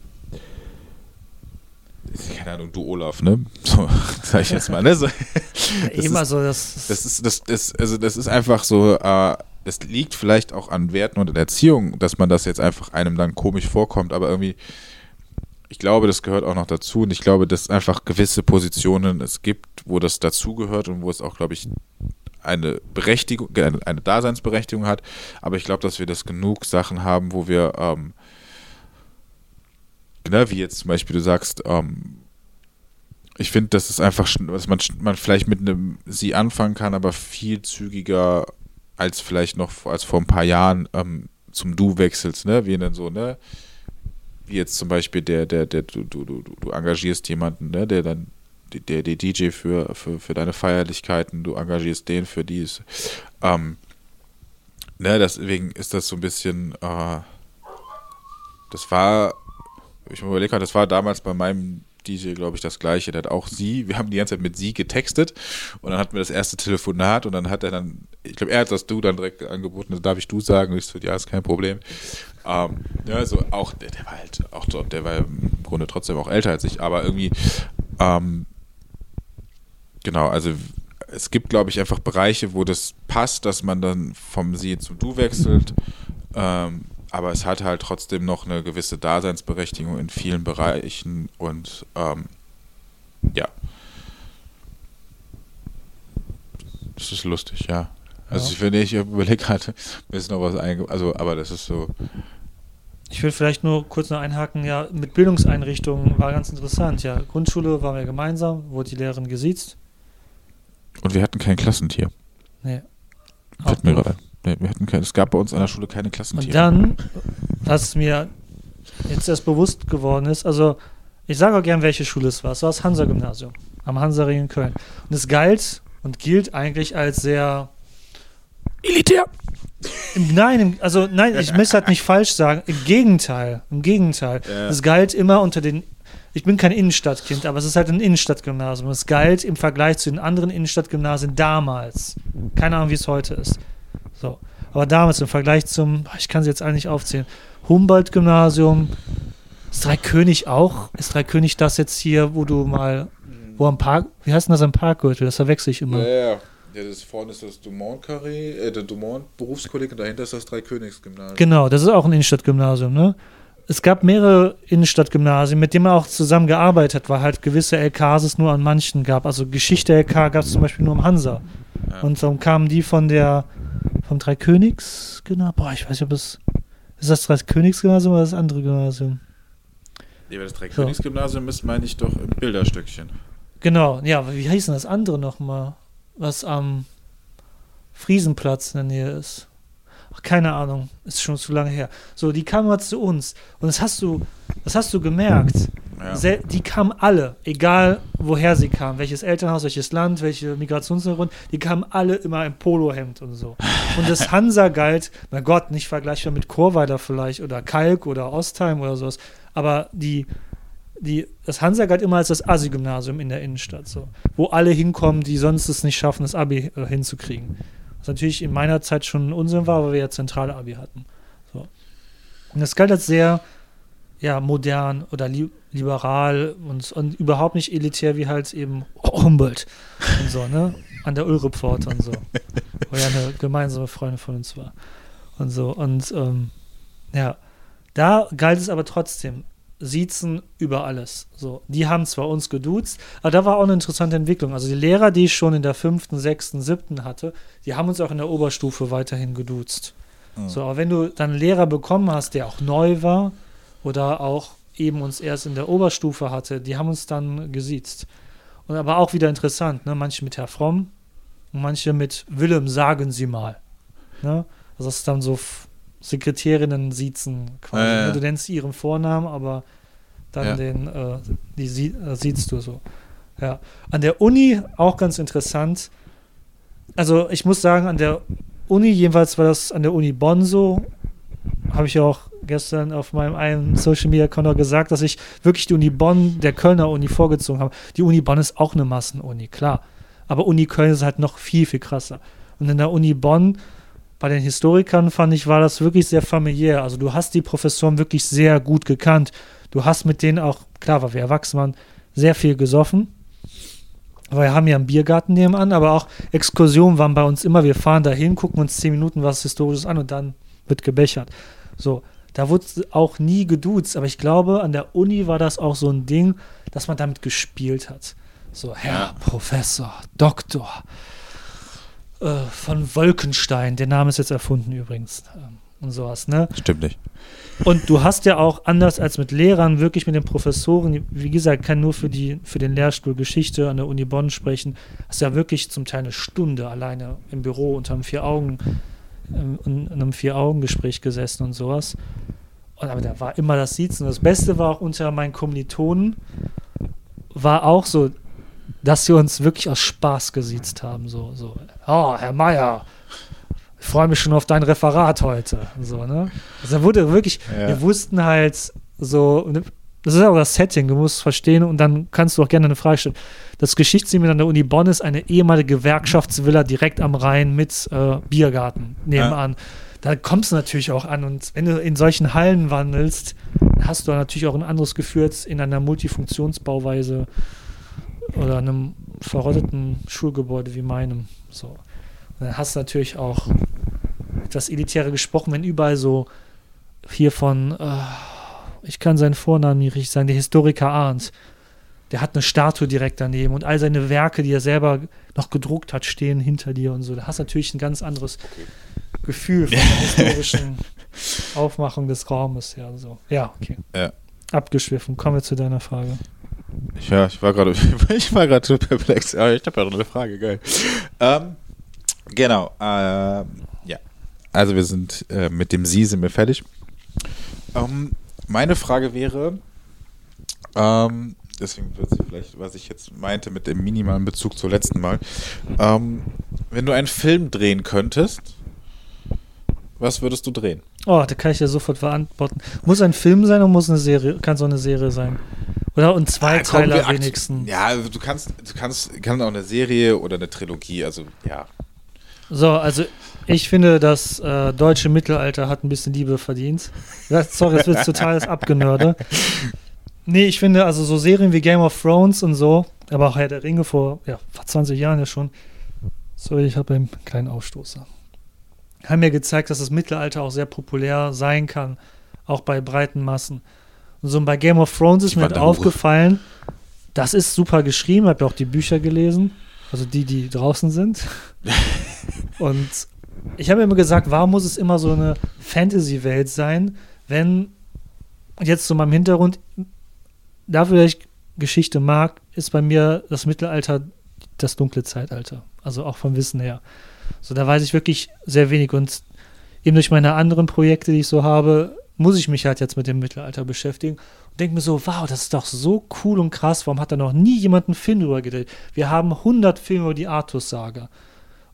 keine Ahnung, du Olaf, ne? So, sag ich jetzt mal, ne? So, das immer ist, so, das, das ist, das, das, also das ist einfach so, äh, das liegt vielleicht auch an Werten und an Erziehung, dass man das jetzt einfach einem dann komisch vorkommt, aber irgendwie, ich glaube, das gehört auch noch dazu und ich glaube, dass einfach gewisse Positionen es gibt, wo das dazugehört und wo es auch, glaube ich, eine Berechtigung, eine Daseinsberechtigung hat, aber ich glaube, dass wir das genug Sachen haben, wo wir, ähm, ne, wie jetzt zum Beispiel du sagst, ähm, ich finde, dass es einfach, dass man, man vielleicht mit einem Sie anfangen kann, aber viel zügiger als vielleicht noch, als vor ein paar Jahren ähm, zum Du wechselst, ne, wie dann so, ne, wie jetzt zum Beispiel der, der, der, du, du, du, du engagierst jemanden, ne, der dann Der, der D J für, für, für deine Feierlichkeiten, du engagierst den für dies. Ähm, ne, deswegen ist das so ein bisschen, äh, das war, ich mir überlege, das war damals bei meinem D J, glaube ich, das Gleiche. Der hat auch sie, wir haben die ganze Zeit mit sie getextet und dann hatten wir das erste Telefonat und dann hat er dann, ich glaube, er hat das Du dann direkt angeboten, also darf ich Du sagen? Und ich so, ja, ist kein Problem. Ähm, ne, so auch, der, der war halt, auch der war im Grunde trotzdem auch älter als ich, aber irgendwie, ähm, genau, also es gibt, glaube ich, einfach Bereiche, wo das passt, dass man dann vom Sie zum Du wechselt, ähm, aber es hat halt trotzdem noch eine gewisse Daseinsberechtigung in vielen Bereichen und ähm, ja, das ist lustig, ja. Also ja. Ich finde, ich überlege gerade, mir ist noch was einge... Also, aber das ist so... Ich will vielleicht nur kurz noch einhaken, ja, mit Bildungseinrichtungen war ganz interessant, ja. Grundschule waren wir gemeinsam, wurde die Lehrerin gesiezt. Und wir hatten kein Klassentier. Nee. Auch mir gerade. Nee, wir hatten kein, es gab bei uns an der Schule keine Klassentiere. Und dann, was mir jetzt erst bewusst geworden ist, also ich sage auch gern, welche Schule es war. Es war das Hansa-Gymnasium am Hansaring in Köln. Und es galt und gilt eigentlich als sehr Elitär. Nein, also nein, ich möchte halt nicht falsch sagen. Im Gegenteil, im Gegenteil. Ja. Das galt immer unter den, ich bin kein Innenstadtkind, aber es ist halt ein Innenstadtgymnasium. Es galt im Vergleich zu den anderen Innenstadtgymnasien damals. Keine Ahnung, wie es heute ist. So. Aber damals im Vergleich zum, ich kann sie jetzt eigentlich aufzählen, Humboldt-Gymnasium, ist Dreikönig auch? Ist Dreikönig das jetzt hier, wo du mal, wo am Park, wie heißt denn das am Parkgürtel? Das verwechsel ich immer. Ja, ja. Ja, das vorne ist das Dumont-Karré, äh, der Dumont-Berufskolleg und dahinter ist das Dreikönigs-Gymnasium. Genau, das ist auch ein Innenstadtgymnasium, ne? Es gab mehrere Innenstadtgymnasien, mit denen man auch zusammen gearbeitet hat, weil halt gewisse L Ks es nur an manchen gab. Also Geschichte-L K gab es zum Beispiel nur am Hansa. Ja. Und dann kamen die von der, vom Dreikönigs-Gymnasium, boah, ich weiß nicht, ob es, ist das Dreikönigs-Gymnasium oder das andere Gymnasium? Nee, das Dreikönigs-Gymnasium ist, meine ich, doch im Bilderstöckchen. Genau, ja, aber wie hieß denn das andere nochmal? Was am Friesenplatz in der Nähe ist. Ach, keine Ahnung, ist schon zu lange her. So, die kamen mal zu uns und das hast du, das hast du gemerkt. Ja. Sel- die kamen alle, egal woher sie kamen, welches Elternhaus, welches Land, welche Migrationshintergrund, die kamen alle immer im Polohemd und so. Und das Hansa galt, mein Gott, nicht vergleichbar mit Chorweiler vielleicht oder Kalk oder Ostheim oder sowas, aber die Die, das Hansa galt immer als das Assi-Gymnasium in der Innenstadt, so, wo alle hinkommen, die sonst es nicht schaffen, das Abi äh, hinzukriegen. Was natürlich in meiner Zeit schon Unsinn war, weil wir ja zentrale Abi hatten. So. Und das galt als sehr ja, modern oder li- liberal und, und überhaupt nicht elitär wie halt eben Humboldt und so, ne? An der Ulrepforte und so. Wo ja eine gemeinsame Freundin von uns war. Und so. Und ähm, ja, da galt es aber trotzdem. Siezen über alles. So, die haben zwar uns geduzt, aber da war auch eine interessante Entwicklung. Also die Lehrer, die ich schon in der fünften, sechsten, siebten hatte, die haben uns auch in der Oberstufe weiterhin geduzt. Mhm. So, aber wenn du dann einen Lehrer bekommen hast, der auch neu war oder auch eben uns erst in der Oberstufe hatte, die haben uns dann gesiezt. Und aber auch wieder interessant, ne? Manche mit Herr Fromm und manche mit Willem, sagen Sie mal. Ne? Also das ist dann so Sekretärinnen siezen quasi. Äh, du nennst ihren Vornamen, aber dann ja. den, äh, die sie, äh, siehst du so. Ja. An der Uni auch ganz interessant. Also ich muss sagen, an der Uni, jedenfalls war das an der Uni Bonn so, habe ich ja auch gestern auf meinem einen Social-Media-Kanal gesagt, dass ich wirklich die Uni Bonn der Kölner Uni vorgezogen habe. Die Uni Bonn ist auch eine Massenuni, klar. Aber Uni Köln ist halt noch viel, viel krasser. Und in der Uni Bonn bei den Historikern, fand ich, war das wirklich sehr familiär. Also du hast die Professoren wirklich sehr gut gekannt. Du hast mit denen auch, klar, weil wir erwachsen waren, sehr viel gesoffen. Wir haben ja einen Biergarten nebenan, aber auch Exkursionen waren bei uns immer. Wir fahren dahin, gucken uns zehn Minuten was Historisches an und dann wird gebechert. So, da wurde auch nie geduzt. Aber ich glaube, an der Uni war das auch so ein Ding, dass man damit gespielt hat. So, Herr, Professor, Doktor, von Wolkenstein, der Name ist jetzt erfunden übrigens und sowas, ne? Stimmt nicht. Und du hast ja auch, anders als mit Lehrern, wirklich mit den Professoren, wie gesagt, kann nur für, die, für den Lehrstuhl Geschichte an der Uni Bonn sprechen, hast ja wirklich zum Teil eine Stunde alleine im Büro unter einem Vier-Augen, in einem Vier-Augen-Gespräch gesessen und sowas. Und, aber da war immer das Siezen. Das Beste war auch unter meinen Kommilitonen, war auch so, dass sie uns wirklich aus Spaß gesiezt haben. So, so. Oh, Herr Meier, ich freue mich schon auf dein Referat heute. So, ne? Also wurde wirklich, ja. Wir wussten halt so, das ist auch das Setting, du musst es verstehen und dann kannst du auch gerne eine Frage stellen. Das Geschichtsseminar an der Uni Bonn ist eine ehemalige Gewerkschaftsvilla direkt am Rhein mit äh, Biergarten nebenan. Ja. Da kommst du natürlich auch an und wenn du in solchen Hallen wandelst, hast du natürlich auch ein anderes Gefühl in einer Multifunktionsbauweise oder einem verrotteten Schulgebäude wie meinem. So. Und dann hast du natürlich auch das Elitäre gesprochen, wenn überall so hier von, äh, ich kann seinen Vornamen nicht richtig sagen, der Historiker Arndt, der hat eine Statue direkt daneben und all seine Werke, die er selber noch gedruckt hat, stehen hinter dir und so. Da hast du natürlich ein ganz anderes Gefühl von der historischen Aufmachung des Raumes. Ja, so. Ja, okay. Ja. Abgeschwiffen. Kommen wir zu deiner Frage. Ja, ich war gerade ich war gerade so perplex, aber ich habe ja noch eine Frage, geil. Ähm, genau, ähm, ja. Also wir sind, äh, mit dem Sie sind wir fertig. Ähm, meine Frage wäre, ähm, deswegen wird es vielleicht, was ich jetzt meinte mit dem minimalen Bezug zur letzten Mal, ähm, Wenn du einen Film drehen könntest, was würdest du drehen? Oh, da kann ich ja sofort beantworten. Muss ein Film sein oder muss eine Serie? Kann so eine Serie sein. Oder und zwei ah, Teiler komm, wenigstens. Ja, du kannst, du kannst, kann auch eine Serie oder eine Trilogie, also ja. So, also ich finde, das äh, deutsche Mittelalter hat ein bisschen Liebe verdient. Das, sorry, das wird total das Abgenörde. Nee, ich finde, also so Serien wie Game of Thrones und so, aber auch Herr der Ringe vor ja, fast zwanzig Jahren ja schon. Sorry, ich habe einen kleinen Aufstoßer. Haben mir gezeigt, dass das Mittelalter auch sehr populär sein kann, auch bei breiten Massen. Und so bei Game of Thrones ist mir halt aufgefallen, das ist super geschrieben, habe ja auch die Bücher gelesen, also die, die draußen sind. Und ich habe immer gesagt, warum muss es immer so eine Fantasy-Welt sein, wenn jetzt so meinem Hintergrund, dafür, dass ich Geschichte mag, ist bei mir das Mittelalter das dunkle Zeitalter, also auch vom Wissen her. So, da weiß ich wirklich sehr wenig und eben durch meine anderen Projekte, die ich so habe, muss ich mich halt jetzt mit dem Mittelalter beschäftigen und denke mir so, wow, das ist doch so cool und krass, warum hat da noch nie jemand einen Film drüber gedreht? Wir haben hundert Filme über die Artus-Saga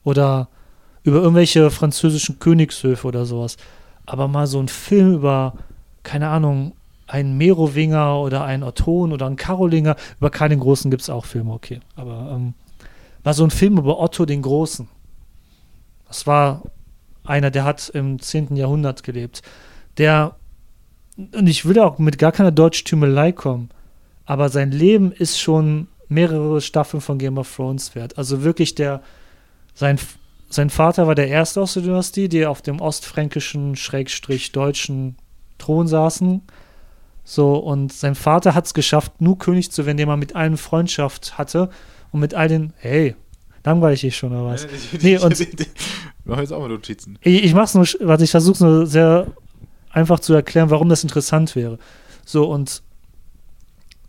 oder über irgendwelche französischen Königshöfe oder sowas, aber mal so ein Film über, keine Ahnung, einen Merowinger oder einen Otton oder einen Karolinger, über Karl den Großen gibt es auch Filme, okay, aber ähm, mal so ein Film über Otto den Großen. Das war einer, der hat im zehnten Jahrhundert gelebt. Der, und ich will auch mit gar keiner Deutschtümelei kommen, aber sein Leben ist schon mehrere Staffeln von Game of Thrones wert. Also wirklich der, sein, sein Vater war der erste aus der Dynastie, die auf dem ostfränkischen, schrägstrich deutschen Thron saßen. So, und sein Vater hat es geschafft, nur König zu werden, den er mit allen Freundschaft hatte und mit all den, hey, langweilig ich schon, oder was? Nee, und mach jetzt auch mal Notizen. Ich, ich mach's nur, warte, ich versuch's nur sehr einfach zu erklären, warum das interessant wäre. So, und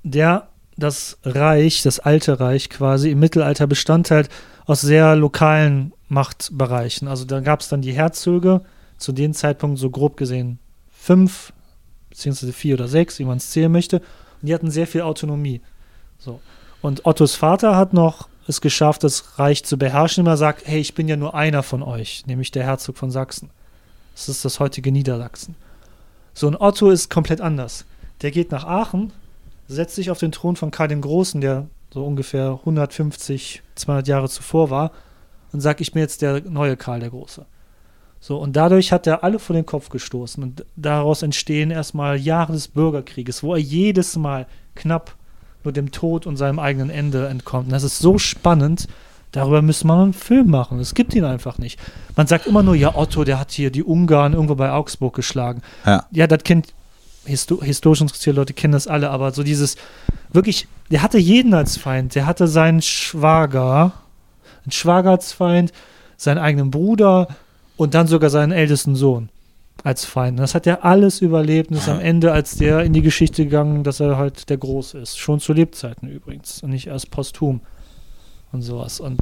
der, das Reich, das alte Reich quasi, im Mittelalter bestand halt aus sehr lokalen Machtbereichen. Also da gab's dann die Herzöge, zu dem Zeitpunkt so grob gesehen fünf, beziehungsweise vier oder sechs, wie man es zählen möchte. Und die hatten sehr viel Autonomie. So. Und Ottos Vater hat noch es geschafft, das Reich zu beherrschen, immer sagt, hey, ich bin ja nur einer von euch, nämlich der Herzog von Sachsen. Das ist das heutige Niedersachsen. So, und Otto ist komplett anders. Der geht nach Aachen, setzt sich auf den Thron von Karl dem Großen, der so ungefähr hundertfünfzig, zweihundert Jahre zuvor war, und sagt, ich bin jetzt der neue Karl der Große. So, und dadurch hat er alle vor den Kopf gestoßen. Und daraus entstehen erstmal Jahre des Bürgerkrieges, wo er jedes Mal knapp nur dem Tod und seinem eigenen Ende entkommt. Und das ist so spannend, darüber müsste man einen Film machen. Es gibt ihn einfach nicht. Man sagt immer nur, ja, Otto, der hat hier die Ungarn irgendwo bei Augsburg geschlagen. Ja, ja, das kennt, histor- historisch interessierte Leute kennen das alle, aber so dieses, wirklich, der hatte jeden als Feind. Der hatte seinen Schwager, einen Schwager als Feind, seinen eigenen Bruder und dann sogar seinen ältesten Sohn als Feind. Das hat er alles überlebt und ist am Ende als der in die Geschichte gegangen, dass er halt der Große ist. Schon zu Lebzeiten übrigens und nicht erst posthum und sowas. Und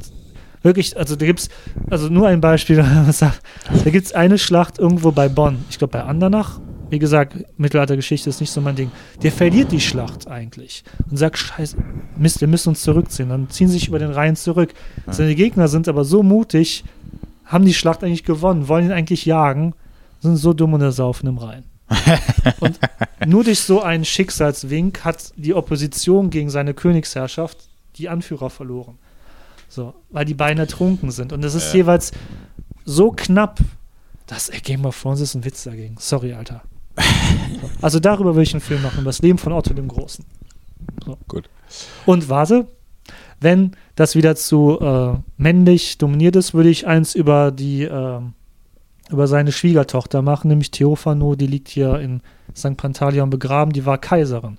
wirklich, also da gibt's, also nur ein Beispiel, da gibt's eine Schlacht irgendwo bei Bonn, ich glaube bei Andernach, wie gesagt, Mittelaltergeschichte ist nicht so mein Ding. Der verliert die Schlacht eigentlich und sagt, scheiße, Mist, wir müssen uns zurückziehen. Dann ziehen sie sich über den Rhein zurück. Seine Gegner sind aber so mutig, haben die Schlacht eigentlich gewonnen, wollen ihn eigentlich jagen, sind so dumm und ersaufen im Rhein. Und nur durch so einen Schicksalswink hat die Opposition gegen seine Königsherrschaft die Anführer verloren. So, weil die beiden ertrunken sind. Und das ist ja jeweils so knapp, dass ey, Game of Thrones ist ein Witz dagegen. Sorry, Alter. So. Also darüber will ich einen Film machen, über das Leben von Otto dem Großen. So. Gut. Und warte, wenn das wieder zu äh, männlich dominiert ist, würde ich eins über die äh, über seine Schwiegertochter machen, nämlich Theophano, die liegt hier in Sankt Pantaleon begraben, die war Kaiserin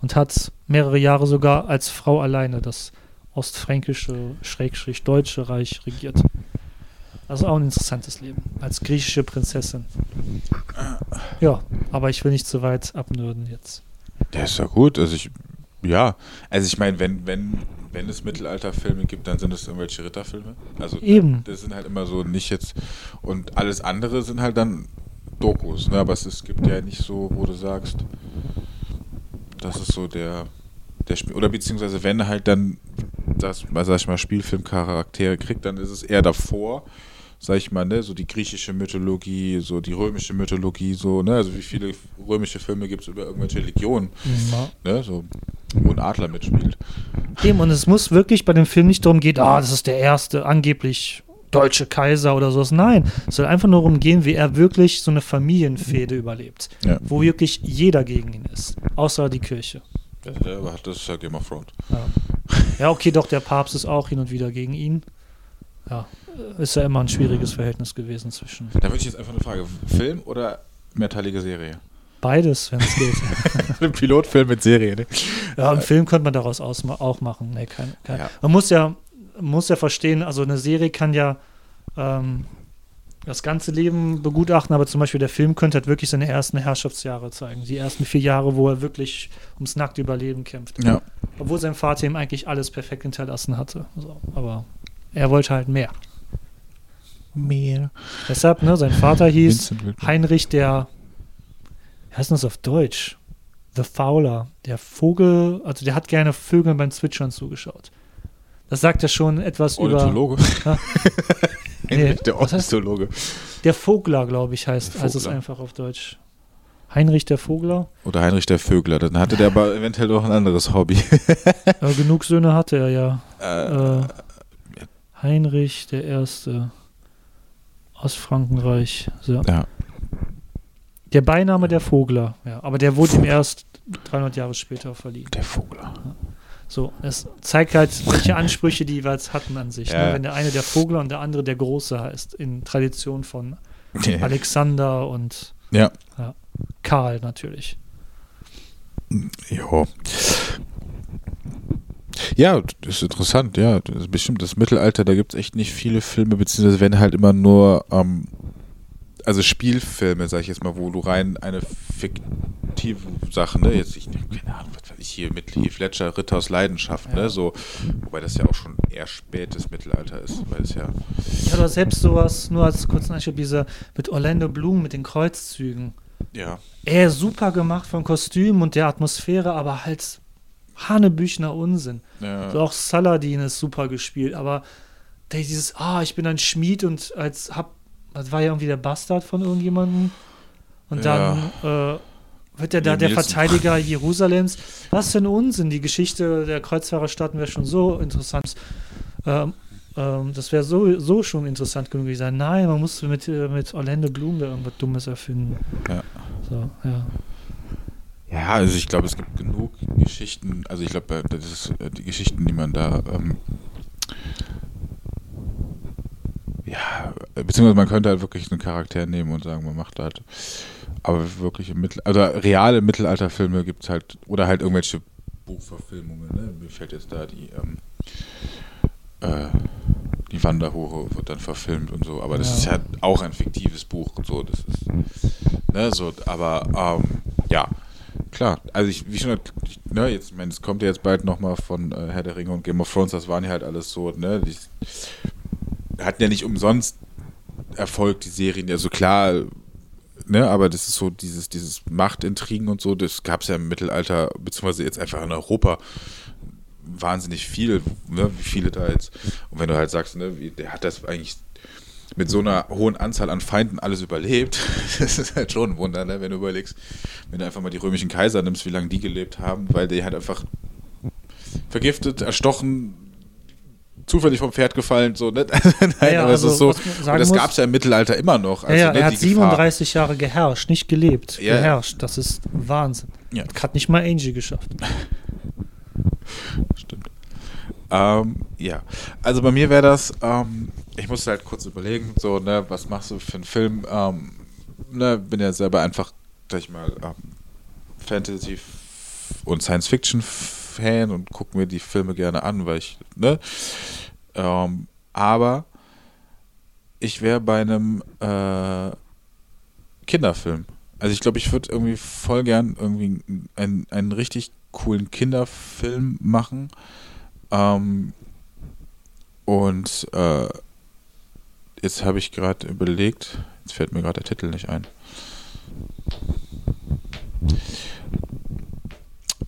und hat mehrere Jahre sogar als Frau alleine das ostfränkische, schrägstrich deutsche Reich regiert. Also auch ein interessantes Leben, als griechische Prinzessin. Ja, aber ich will nicht zu weit abnörden jetzt. Der ist ja gut, also ich, ja, also ich meine, wenn, wenn Wenn es Mittelalterfilme gibt, dann sind es irgendwelche Ritterfilme. Also eben. Das sind halt immer so nicht jetzt. Und alles andere sind halt dann Dokus. Ne? Aber es, es gibt ja nicht so, wo du sagst, das ist so der der Spiel. Oder beziehungsweise wenn halt dann das, sag ich mal, Spielfilmcharaktere kriegt, dann ist es eher davor, sag ich mal, ne, so die griechische Mythologie, so die römische Mythologie, so, ne, also wie viele römische Filme gibt es über irgendwelche Legionen, ja, ne, so, wo ein Adler mitspielt. Eben, und es muss wirklich bei dem Film nicht darum gehen, ah, das ist der erste, angeblich deutsche Kaiser oder sowas. Nein, es soll einfach nur darum gehen, wie er wirklich so eine Familienfehde überlebt, ja, wo wirklich jeder gegen ihn ist, außer die Kirche. Das, das ist ja Game of Thrones. Ja. Ja, okay, doch, der Papst ist auch hin und wieder gegen ihn. Ja, ist ja immer ein schwieriges Verhältnis gewesen zwischen. Da würde ich jetzt einfach eine Frage: Film oder mehrteilige Serie? Beides, wenn es geht. Ein Pilotfilm mit Serie, ne? Ja, einen Film könnte man daraus ausma- auch machen. Nee, kein, kein. Ja. Man muss ja, muss ja verstehen, also eine Serie kann ja ähm, das ganze Leben begutachten, aber zum Beispiel der Film könnte halt wirklich seine ersten Herrschaftsjahre zeigen. Die ersten vier Jahre, wo er wirklich ums nackte Überleben kämpft. Ja. Obwohl sein Vater ihm eigentlich alles perfekt hinterlassen hatte. So, aber er wollte halt mehr. Mehr. Deshalb, ne, sein Vater hieß Heinrich der, wie heißt das auf Deutsch? The Fowler. Der Vogel, also der hat gerne Vögeln beim Zwitschern zugeschaut. Das sagt ja schon etwas Ornithologe. Über... Ornithologe. Der Ornithologe. Der Vogler, glaube ich, heißt, also es einfach auf Deutsch. Heinrich der Vogler. Oder Heinrich der Vögler, dann hatte der aber eventuell doch ein anderes Hobby. Aber genug Söhne hatte er ja. Äh, äh, Heinrich der Erste. Ostfrankenreich. So. Ja. Der Beiname der Vogler, ja, aber der wurde Vogel. ihm erst dreihundert Jahre später verliehen. Der Vogler. Ja. So, es zeigt halt, welche Ansprüche die jeweils hatten an sich. Ja. Ne? Wenn der eine der Vogler und der andere der Große heißt, in Tradition von ja. Alexander und ja. Ja, Karl natürlich. Jo. Ja, das ist interessant, ja. Das ist bestimmt das Mittelalter, da gibt es echt nicht viele Filme, beziehungsweise wenn halt immer nur, ähm, also Spielfilme, sag ich jetzt mal, wo du rein eine fiktive Sache, ne, jetzt, ich keine Ahnung, was weiß ich hier, mit Heath Ledger, Ritter aus Leidenschaft, ja, ne, so, wobei das ja auch schon eher spätes Mittelalter ist, weil es ja... Ja, du hast selbst sowas, nur als kurzen Einschub, dieser mit Orlando Bloom, mit den Kreuzzügen. Ja. Er super gemacht vom Kostüm und der Atmosphäre, aber halt... Hanebüchner Unsinn. Ja. Also auch Saladin ist super gespielt, aber dieses, ah, ich bin ein Schmied und als hab, das war ja irgendwie der Bastard von irgendjemandem und dann ja. äh, wird der da der Verteidiger Jerusalems. Was für ein Unsinn, die Geschichte der Kreuzfahrerstaaten wäre schon so interessant. Ähm, ähm, das wäre so, so schon interessant genug gewesen. Nein, man musste mit, mit Orlando Bloom da irgendwas Dummes erfinden. Ja. So, ja. Ja, also ich glaube, es gibt genug Geschichten, also ich glaube, das ist die Geschichten, die man da, ähm, ja, beziehungsweise man könnte halt wirklich einen Charakter nehmen und sagen, man macht halt, aber wirklich im Mittelalter, also reale Mittelalterfilme gibt es halt, oder halt irgendwelche Buchverfilmungen, ne, mir fällt jetzt da die, ähm, äh, die Wanderhure wird dann verfilmt und so, aber das ja. ist ja auch ein fiktives Buch und so, das ist, ne, so, aber, ähm, ja, klar, also ich, wie schon, ich, ne, jetzt, ich meine, es kommt ja jetzt bald nochmal von äh, Herr der Ringe und Game of Thrones, das waren ja halt alles so, ne, die hatten ja nicht umsonst Erfolg, die Serien, also klar, ne, aber das ist so dieses, dieses Machtintrigen und so, das gab es ja im Mittelalter, beziehungsweise jetzt einfach in Europa wahnsinnig viel, ne, wie viele da jetzt, und wenn du halt sagst, ne, wie, der hat das eigentlich mit so einer hohen Anzahl an Feinden alles überlebt, das ist halt schon ein Wunder, ne? Wenn du überlegst, wenn du einfach mal die römischen Kaiser nimmst, wie lange die gelebt haben, weil die halt einfach vergiftet, erstochen, zufällig vom Pferd gefallen, so, ne? Nein, ja, ja, aber also, es ist so, und das gab es ja im Mittelalter immer noch. Also, ja, ja, ne, er hat siebenunddreißig Gefahr. Jahre geherrscht, nicht gelebt, ja. geherrscht, das ist Wahnsinn. Ja. Das hat nicht mal Angie geschafft. Stimmt. Ähm, ja, also bei mir wäre das, ähm, ich musste halt kurz überlegen, so, ne, was machst du für einen Film? Ähm, ne, bin ja selber einfach, sag ich mal, ähm, Fantasy- und Science-Fiction-Fan und gucke mir die Filme gerne an, weil ich, ne, ähm, aber ich wäre bei einem äh, Kinderfilm. Also ich glaube, ich würde irgendwie voll gern irgendwie einen, einen richtig coolen Kinderfilm machen. Um, und äh, jetzt habe ich gerade überlegt, jetzt fällt mir gerade der Titel nicht ein.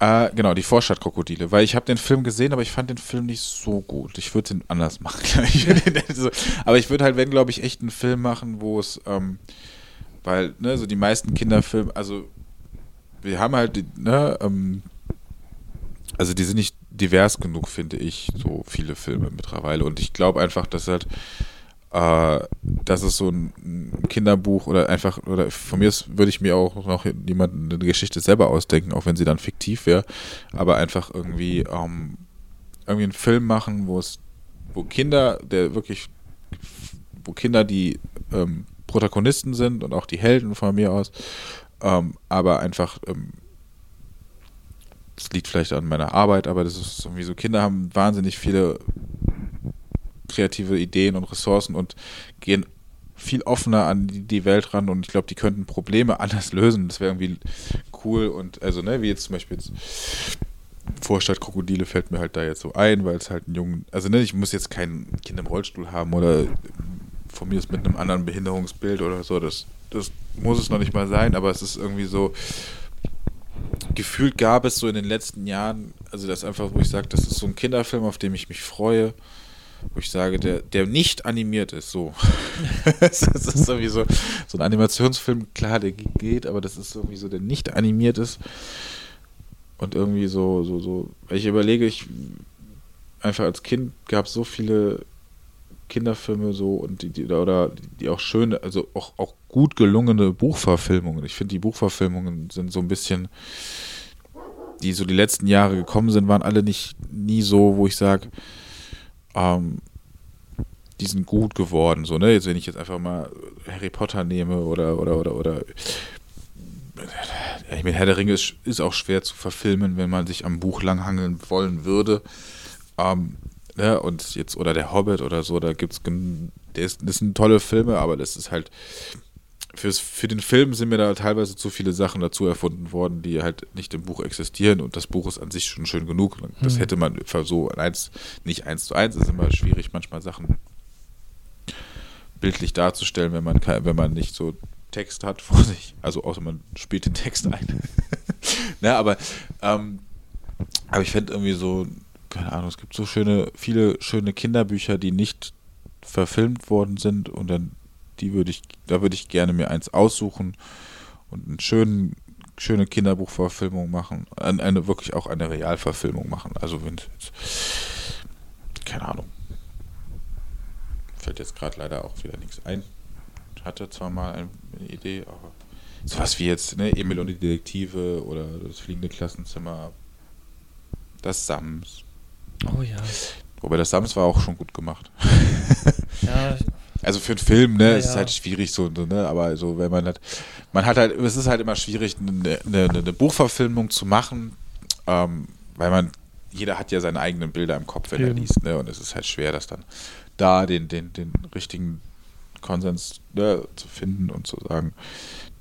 Äh, genau, die Vorstadtkrokodile, weil ich habe den Film gesehen, aber ich fand den Film nicht so gut. Ich würde den anders machen. Ich ja. den, also, aber ich würde halt, wenn, glaube ich, echt einen Film machen, wo es, ähm, weil, ne, so die meisten Kinderfilme, also wir haben halt, ne, ähm, also die sind nicht divers genug, finde ich, so viele Filme mittlerweile. Und ich glaube einfach, dass halt, äh, dass es so ein Kinderbuch oder einfach, oder von mir ist, würde ich mir auch noch jemanden eine Geschichte selber ausdenken, auch wenn sie dann fiktiv wäre, aber einfach irgendwie, ähm, irgendwie einen Film machen, wo es, wo Kinder, der wirklich, wo Kinder die ähm, Protagonisten sind und auch die Helden von mir aus, ähm, aber einfach, ähm, das liegt vielleicht an meiner Arbeit, aber das ist irgendwie so, Kinder haben wahnsinnig viele kreative Ideen und Ressourcen und gehen viel offener an die Welt ran und ich glaube, die könnten Probleme anders lösen. Das wäre irgendwie cool und also, ne, wie jetzt zum Beispiel jetzt Vorstadtkrokodile fällt mir halt da jetzt so ein, weil es halt einen jungen, also ne, ich muss jetzt kein Kind im Rollstuhl haben oder von mir ist mit einem anderen Behinderungsbild oder so, das, das muss es noch nicht mal sein, aber es ist irgendwie so, gefühlt gab es so in den letzten Jahren, also das einfach, wo ich sage, das ist so ein Kinderfilm, auf den ich mich freue, wo ich sage, der, der nicht animiert ist, so. Das ist irgendwie so, so ein Animationsfilm, klar, der geht, aber das ist irgendwie so, der nicht animiert ist und irgendwie so, so, so, ich überlege, ich, einfach als Kind gab es so viele Kinderfilme so und die, die oder die auch schöne, also auch, auch gut gelungene Buchverfilmungen. Ich finde, die Buchverfilmungen sind so ein bisschen, die so die letzten Jahre gekommen sind, waren alle nicht nie so, wo ich sage, ähm, die sind gut geworden. So, ne? Jetzt, wenn ich jetzt einfach mal Harry Potter nehme oder oder oder oder ich meine, Herr der Ringe ist, ist auch schwer zu verfilmen, wenn man sich am Buch langhangeln wollen würde. Ähm, Ne, und jetzt, oder der Hobbit oder so, da gibt's, das sind tolle Filme, aber das ist halt, für's, für den Film sind mir da teilweise zu viele Sachen dazu erfunden worden, die halt nicht im Buch existieren und das Buch ist an sich schon schön genug. Das hätte man so eins, nicht eins zu eins, ist immer schwierig, manchmal Sachen bildlich darzustellen, wenn man, wenn man nicht so Text hat vor sich, also außer man spielt den Text ein. Ne, aber, ähm, aber ich fände irgendwie so, keine Ahnung, es gibt so schöne, viele schöne Kinderbücher, die nicht verfilmt worden sind und dann die würde ich, da würde ich gerne mir eins aussuchen und eine schönen, schöne Kinderbuchverfilmung machen, eine wirklich auch eine Realverfilmung machen. Also wenn keine Ahnung. Fällt jetzt gerade leider auch wieder nichts ein. Ich hatte zwar mal eine Idee, aber sowas wie jetzt, ne, Emil und die Detektive oder Das fliegende Klassenzimmer, Das Sams. Oh ja. Wobei das Sams war auch schon gut gemacht. Ja. Also für einen Film, ne, ja, ist es ja halt schwierig so, ne, aber so, wenn man halt, man hat halt, es ist halt immer schwierig, eine, eine, eine Buchverfilmung zu machen, ähm, weil man, jeder hat ja seine eigenen Bilder im Kopf, wenn Eben. er liest, ne, und es ist halt schwer, das dann da den, den, den richtigen Konsens, ne, zu finden und zu sagen,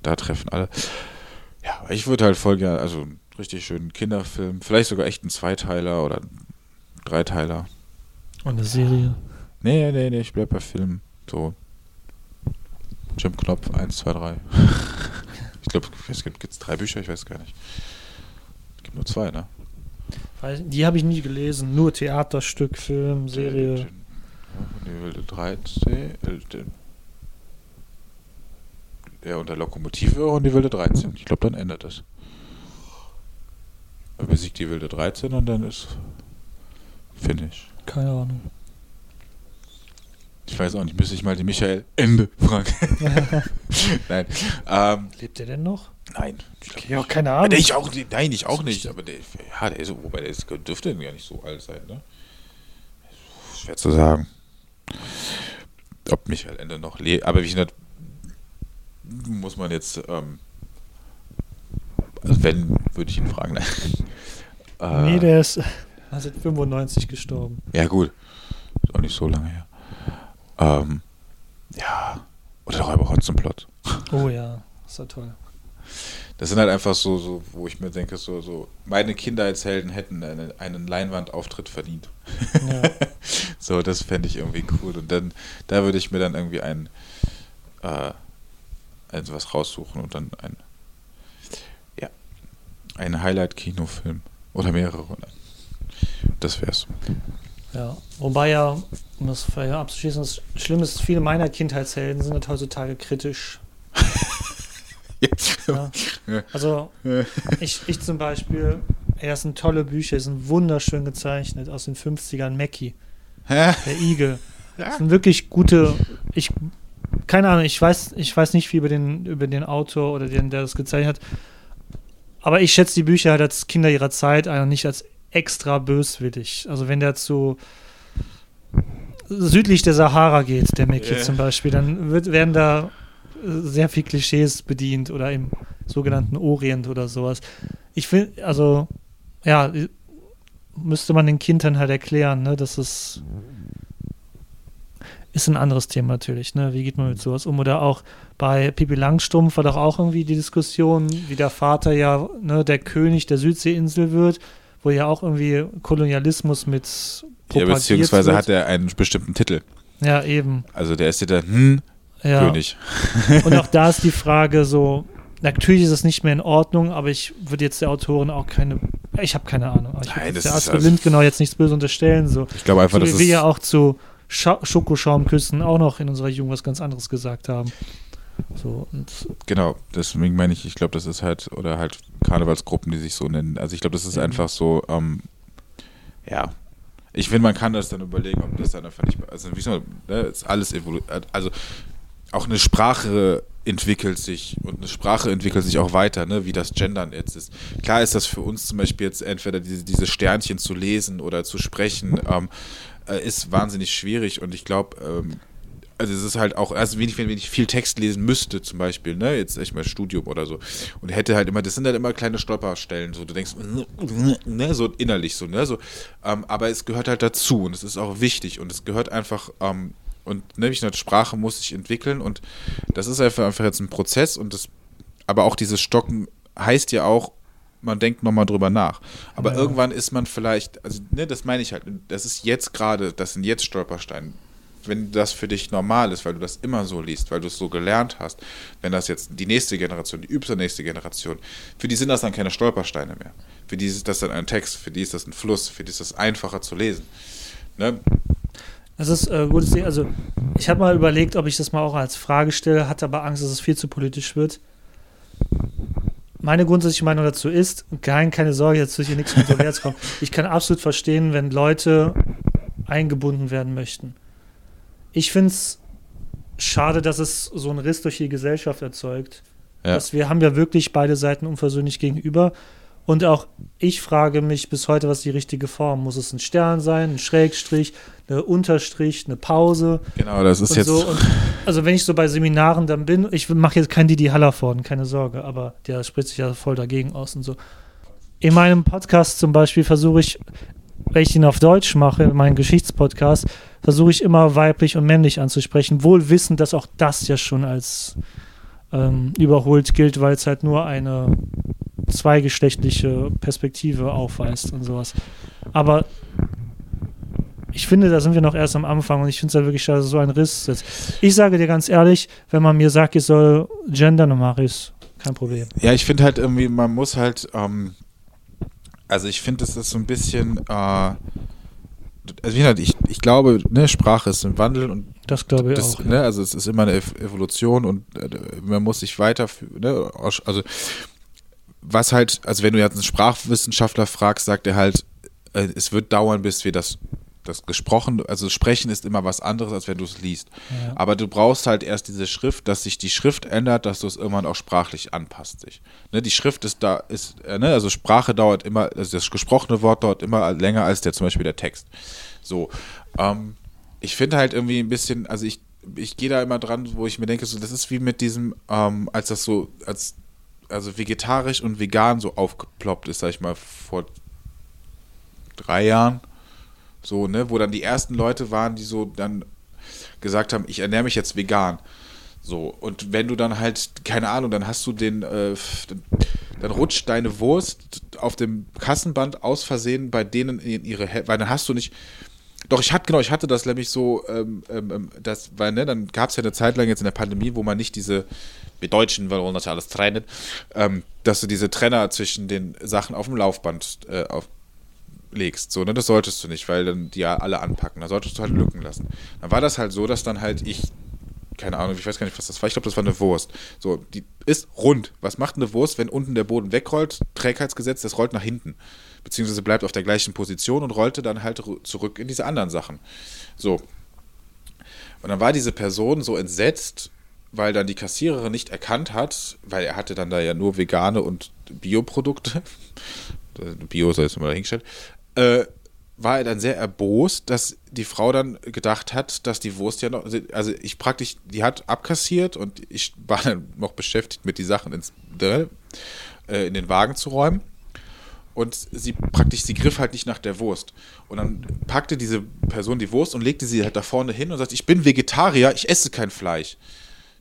da treffen alle. Ja, aber ich würde halt voll gerne, also einen richtig schönen Kinderfilm, vielleicht sogar echt einen Zweiteiler oder Dreiteiler. Und eine Serie? Nee, nee, nee, ich bleib bei Filmen. So. Jim Knopf, eins, zwei, drei. Ich glaube, es gibt gibt's drei Bücher, ich weiß gar nicht. Es gibt nur zwei, ne? Die habe ich nie gelesen. Nur Theaterstück, Film, Serie. Die Wilde dreizehn. Ja, unter Lokomotive und die Wilde dreizehn. Ich glaube, dann ändert das. Er besiegt die Wilde dreizehn und dann ist Finish. Keine Ahnung. Ich weiß auch nicht, müsste ich mal den Michael Ende fragen. Nein. Ähm, Lebt der denn noch? Nein. Ich ja, keine Ahnung. Der ich auch, nein, ich auch nicht. Aber der, ja, der ist, wobei der ist, dürfte ja nicht so alt sein, ne? Schwer zu sagen. Ob Michael Ende noch lebt. Aber wie ich nicht, muss man jetzt, ähm, also wenn, würde ich ihn fragen. Nein. äh, nee, der ist. Er ist fünfundneunzig gestorben. Ja, gut. Ist auch nicht so lange her. Ähm, ja. Oder doch aber Hotzenplotz. Oh ja, ist ja toll. Das sind halt einfach so, so, wo ich mir denke, so, so, meine Kindheitshelden hätten eine, einen Leinwandauftritt verdient. Ja. So, das fände ich irgendwie cool. Und dann, da würde ich mir dann irgendwie ein, äh, also was raussuchen und dann ein, ja, Ein Highlight-Kinofilm. Oder mehrere. Das wär's. Ja, wobei ja, um das abzuschließen, das Schlimme ist, viele meiner Kindheitshelden sind halt heutzutage kritisch. Ja. Also, ich, ich zum Beispiel, ey, das sind tolle Bücher, die sind wunderschön gezeichnet, aus den fünfzigern, Mackie, der Igel. Das sind wirklich gute, ich, keine Ahnung, ich weiß, ich weiß nicht viel über den, über den Autor oder den, der das gezeichnet hat, aber ich schätze die Bücher halt als Kinder ihrer Zeit, also nicht als extra böswillig. Also wenn der zu südlich der Sahara geht, der Mackie yeah. zum Beispiel, dann wird, werden da sehr viel Klischees bedient oder im sogenannten Orient oder sowas. Ich finde, also ja, müsste man den Kindern halt erklären, ne, dass es ist ein anderes Thema natürlich, ne? Wie geht man mit sowas um? Oder auch bei Pippi Langstrumpf war doch auch irgendwie die Diskussion, wie der Vater ja, ne, der König der Südseeinsel wird, wo ja auch irgendwie Kolonialismus mit propagiert ja, beziehungsweise wird. Hat er einen bestimmten Titel. Ja, eben. Also der ist ja der hm, ja. König. Und auch da ist die Frage so, natürlich ist es nicht mehr in Ordnung, aber ich würde jetzt der Autorin auch keine, ich habe keine Ahnung, ich würde der Astrid Lindgren genau jetzt nichts Böses unterstellen. So. Ich glaube einfach, so, dass wir ja auch zu Sch- Schokoschaumküssen auch noch in unserer Jugend was ganz anderes gesagt haben. So, und genau, deswegen meine ich, ich glaube, das ist halt, oder halt Karnevalsgruppen, die sich so nennen. Also ich glaube, das ist ja. einfach so, ähm, ja, ich finde, man kann das dann überlegen, ob das dann einfach nicht, also wie soll, ne, ist alles evolu- also auch eine Sprache entwickelt sich und eine Sprache entwickelt sich auch weiter, ne, wie das Gendern jetzt ist. Klar ist das für uns zum Beispiel jetzt entweder diese, diese Sternchen zu lesen oder zu sprechen, ähm, ist wahnsinnig schwierig und ich glaube, ähm, also es ist halt auch, also wenn ich, wenn ich viel Text lesen müsste zum Beispiel, ne, jetzt echt mal Studium oder so und hätte halt immer, das sind halt immer kleine Stolperstellen, so du denkst, ne, so innerlich so, ne, so, ähm, aber es gehört halt dazu und es ist auch wichtig und es gehört einfach, ähm, und nämlich eine Sprache muss sich entwickeln und das ist einfach, einfach jetzt ein Prozess und das, aber auch dieses Stocken heißt ja auch, man denkt nochmal drüber nach. Aber ja. irgendwann ist man vielleicht, also ne, das meine ich halt, das ist jetzt gerade, das sind jetzt Stolpersteine. Wenn das für dich normal ist, weil du das immer so liest, weil du es so gelernt hast, wenn das jetzt die nächste Generation, die übernächste Generation, für die sind das dann keine Stolpersteine mehr. Für die ist das dann ein Text, für die ist das ein Fluss, für die ist das einfacher zu lesen. Ne? Das ist äh, gutes Ding. Also ich habe mal überlegt, ob ich das mal auch als Frage stelle, hatte aber Angst, dass es viel zu politisch wird. Meine grundsätzliche Meinung dazu ist, kein, keine Sorge, jetzt wird hier nichts kontrovers kommen, ich kann absolut verstehen, wenn Leute eingebunden werden möchten. Ich finde es schade, dass es so einen Riss durch die Gesellschaft erzeugt. Ja. Dass wir haben ja wirklich beide Seiten unversöhnlich gegenüber. Und auch ich frage mich bis heute, was die richtige Form. Muss es ein Stern sein, ein Schrägstrich, eine Unterstrich, eine Pause? Genau, das ist und jetzt... So. Und also wenn ich so bei Seminaren dann bin, ich mache jetzt keinen Didi Hallervorden, keine Sorge, aber der spricht sich ja voll dagegen aus und so. In meinem Podcast zum Beispiel versuche ich, wenn ich ihn auf Deutsch mache, meinen Geschichtspodcast, versuche ich immer weiblich und männlich anzusprechen, wohl wissend, dass auch das ja schon als ähm, überholt gilt, weil es halt nur eine... zweigeschlechtliche Perspektive aufweist und sowas. Aber ich finde, da sind wir noch erst am Anfang und ich finde es halt wirklich schade, dass so ein Riss ist. Ich sage dir ganz ehrlich, wenn man mir sagt, ich soll gendern und mache ich, kein Problem. Ja, ich finde halt irgendwie, man muss halt, ähm, also ich finde, das ist so ein bisschen, äh, also wie gesagt, ich, ich glaube, ne, Sprache ist im Wandel und das glaube ich das, auch. Ne, ja. Also es ist immer eine Evolution und äh, man muss sich weiter, ne, also was halt, also wenn du jetzt einen Sprachwissenschaftler fragst, sagt er halt, äh, es wird dauern, bis wir das, das gesprochen, also sprechen ist immer was anderes, als wenn du es liest. Ja. Aber du brauchst halt erst diese Schrift, dass sich die Schrift ändert, dass du es irgendwann auch sprachlich anpasst sich. Ne, die Schrift ist da, ist, äh, ne, also Sprache dauert immer, also das gesprochene Wort dauert immer länger als der zum Beispiel der Text. So, ähm, ich finde halt irgendwie ein bisschen, also ich, ich gehe da immer dran, wo ich mir denke, so, das ist wie mit diesem, ähm, als das so, als also vegetarisch und vegan so aufgeploppt ist, sag ich mal, vor drei Jahren, so, ne, wo dann die ersten Leute waren, die so dann gesagt haben, ich ernähre mich jetzt vegan, so, und wenn du dann halt, keine Ahnung, dann hast du den, äh, dann, dann rutscht deine Wurst auf dem Kassenband aus Versehen bei denen in ihre, He- weil dann hast du nicht, doch, ich hatte, genau, ich hatte das nämlich so, ähm, ähm, das, weil, ne, dann gab es ja eine Zeit lang jetzt in der Pandemie, wo man nicht diese wir Deutschen, wir wollen das ja alles trennen, ähm, dass du diese Trenner zwischen den Sachen auf dem Laufband äh, auf legst, so, ne, das solltest du nicht, weil dann die ja alle anpacken, da solltest du halt Lücken lassen. Dann war das halt so, dass dann halt ich, keine Ahnung, ich weiß gar nicht, was das war, ich glaube, das war eine Wurst. So, die ist rund. Was macht eine Wurst, wenn unten der Boden wegrollt? Trägheitsgesetz, das rollt nach hinten. Beziehungsweise bleibt auf der gleichen Position und rollte dann halt zurück in diese anderen Sachen. So. Und dann war diese Person so entsetzt, weil dann die Kassiererin nicht erkannt hat, weil er hatte dann da ja nur vegane und Bioprodukte. Bio soll jetzt mal dahingestellt. Äh, war er dann sehr erbost, dass die Frau dann gedacht hat, dass die Wurst ja noch, also ich praktisch, die hat abkassiert und ich war dann noch beschäftigt mit die Sachen ins, äh, in den Wagen zu räumen und sie praktisch, sie griff halt nicht nach der Wurst und dann packte diese Person die Wurst und legte sie halt da vorne hin und sagt, ich bin Vegetarier, ich esse kein Fleisch.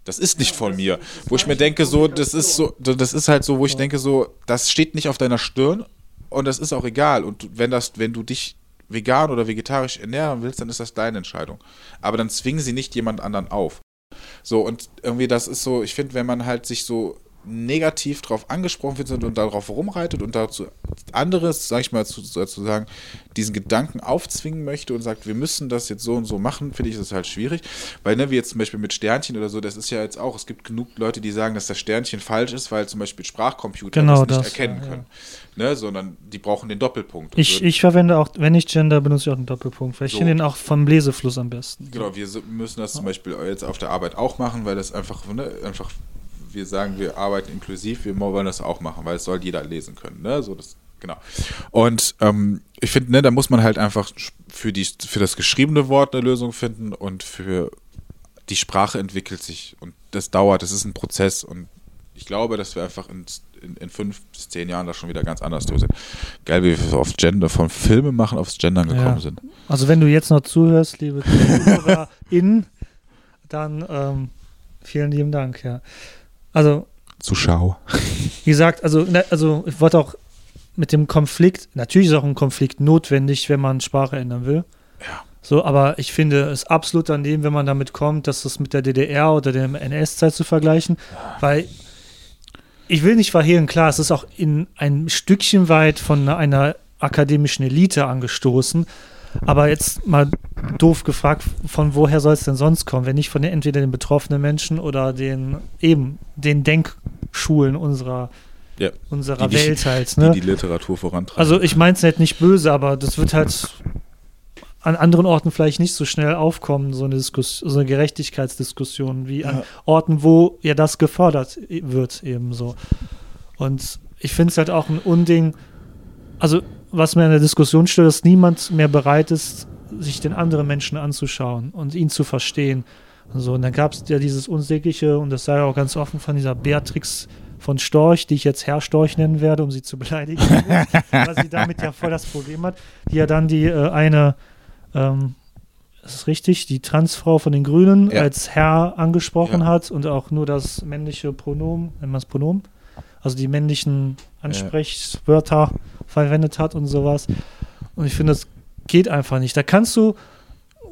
Das ist nicht von mir. Wo ich mir denke, so, das ist so, das ist halt so, wo ich denke, so, das steht nicht auf deiner Stirn und das ist auch egal und wenn das, wenn du dich vegan oder vegetarisch ernähren willst, dann ist das deine Entscheidung. Aber dann zwingen sie nicht jemand anderen auf. So, und irgendwie das ist so, ich finde, wenn man halt sich so negativ drauf angesprochen wird und darauf rumreitet und dazu anderes, sag ich mal, sozusagen diesen Gedanken aufzwingen möchte und sagt, wir müssen das jetzt so und so machen, finde ich das halt schwierig, weil, ne, wie jetzt zum Beispiel mit Sternchen oder so, das ist ja jetzt auch, es gibt genug Leute, die sagen, dass das Sternchen falsch ist, weil zum Beispiel Sprachcomputer genau das nicht das, erkennen ja, können. Ja. Ne, sondern die brauchen den Doppelpunkt. Ich, so. ich verwende auch, wenn ich Gender benutze, ich auch den Doppelpunkt, weil ich so. finde den auch vom Lesefluss am besten. Genau, wir müssen das ja. zum Beispiel jetzt auf der Arbeit auch machen, weil das einfach, ne, einfach wir sagen, wir arbeiten inklusiv, wir wollen das auch machen, weil es soll jeder lesen können, ne, so das, genau. Und ähm, ich finde, ne, da muss man halt einfach für die, für das geschriebene Wort eine Lösung finden und für die Sprache entwickelt sich und das dauert, das ist ein Prozess und ich glaube, dass wir einfach in, in, in fünf bis zehn Jahren da schon wieder ganz anders durch sind. Geil, wie wir auf Gender, vom Filme machen aufs Gendern gekommen ja. sind. Also wenn du jetzt noch zuhörst, liebe ZuhörerInnen, dann ähm, vielen lieben Dank, ja. Also, Zuschauer. Wie gesagt, also, also ich wollte auch mit dem Konflikt, natürlich ist auch ein Konflikt notwendig, wenn man Sprache ändern will. Ja. So, aber ich finde es absolut daneben, wenn man damit kommt, dass das mit der D D R oder der N S-Zeit zu vergleichen, ja. weil ich will nicht verhehlen, klar, es ist auch in ein Stückchen weit von einer akademischen Elite angestoßen, aber jetzt mal doof gefragt, von woher soll es denn sonst kommen, wenn nicht von den, entweder den betroffenen Menschen oder den eben den Denkschulen unserer, ja, unserer die, Welt halt. Ne? Die die Literatur vorantreiben. Also ich meine es halt nicht böse, aber das wird halt an anderen Orten vielleicht nicht so schnell aufkommen, so eine, Diskus- so eine Gerechtigkeitsdiskussion, wie an ja. Orten, wo ja das gefördert wird eben so. Und ich finde es halt auch ein Unding, also was mir in der Diskussion stört, dass niemand mehr bereit ist, sich den anderen Menschen anzuschauen und ihn zu verstehen. Und, so. Und dann gab es ja dieses Unsägliche, und das sei ja auch ganz offen, von dieser Beatrix von Storch, die ich jetzt Herr Storch nennen werde, um sie zu beleidigen, weil sie damit ja voll das Problem hat, die ja dann die äh, eine, ähm, das ist richtig, die Transfrau von den Grünen ja. als Herr angesprochen ja. hat und auch nur das männliche Pronomen, nennt man das Pronomen? Also die männlichen Ansprechwörter ja. verwendet hat und sowas. Und ich finde, das geht einfach nicht. Da kannst du,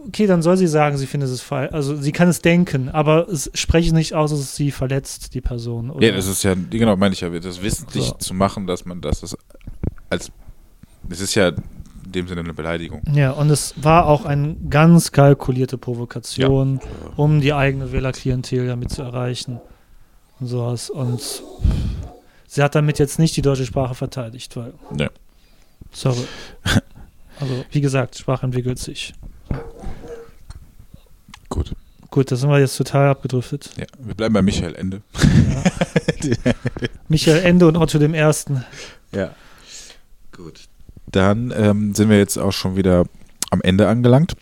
okay, dann soll sie sagen, sie findet es falsch. Also sie kann es denken, aber es spreche nicht aus, dass es sie verletzt, die Person. Oder? Ja, das ist ja, genau, meine ich ja, das wissentlich so. zu machen, dass man das, das als, es ist ja in dem Sinne eine Beleidigung. Ja, und es war auch eine ganz kalkulierte Provokation, ja. um die eigene Wählerklientel damit zu erreichen. Und sowas. Und sie hat damit jetzt nicht die deutsche Sprache verteidigt, weil. Nee. Sorry. Also, wie gesagt, Sprache entwickelt sich. Gut. Gut, da sind wir jetzt total abgedriftet. Ja, wir bleiben bei Michael Ende. Ja. Michael Ende und Otto dem Ersten. Ja. Gut. Dann ähm, sind wir jetzt auch schon wieder am Ende angelangt.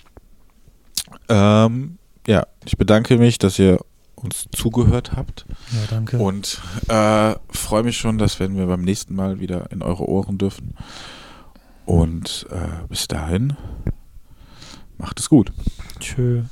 Ähm, ja, ich bedanke mich, dass ihr uns zugehört habt. Ja, danke. Und äh, freue mich schon, dass wenn wir beim nächsten Mal wieder in eure Ohren dürfen. Und äh, bis dahin, macht es gut. Tschö.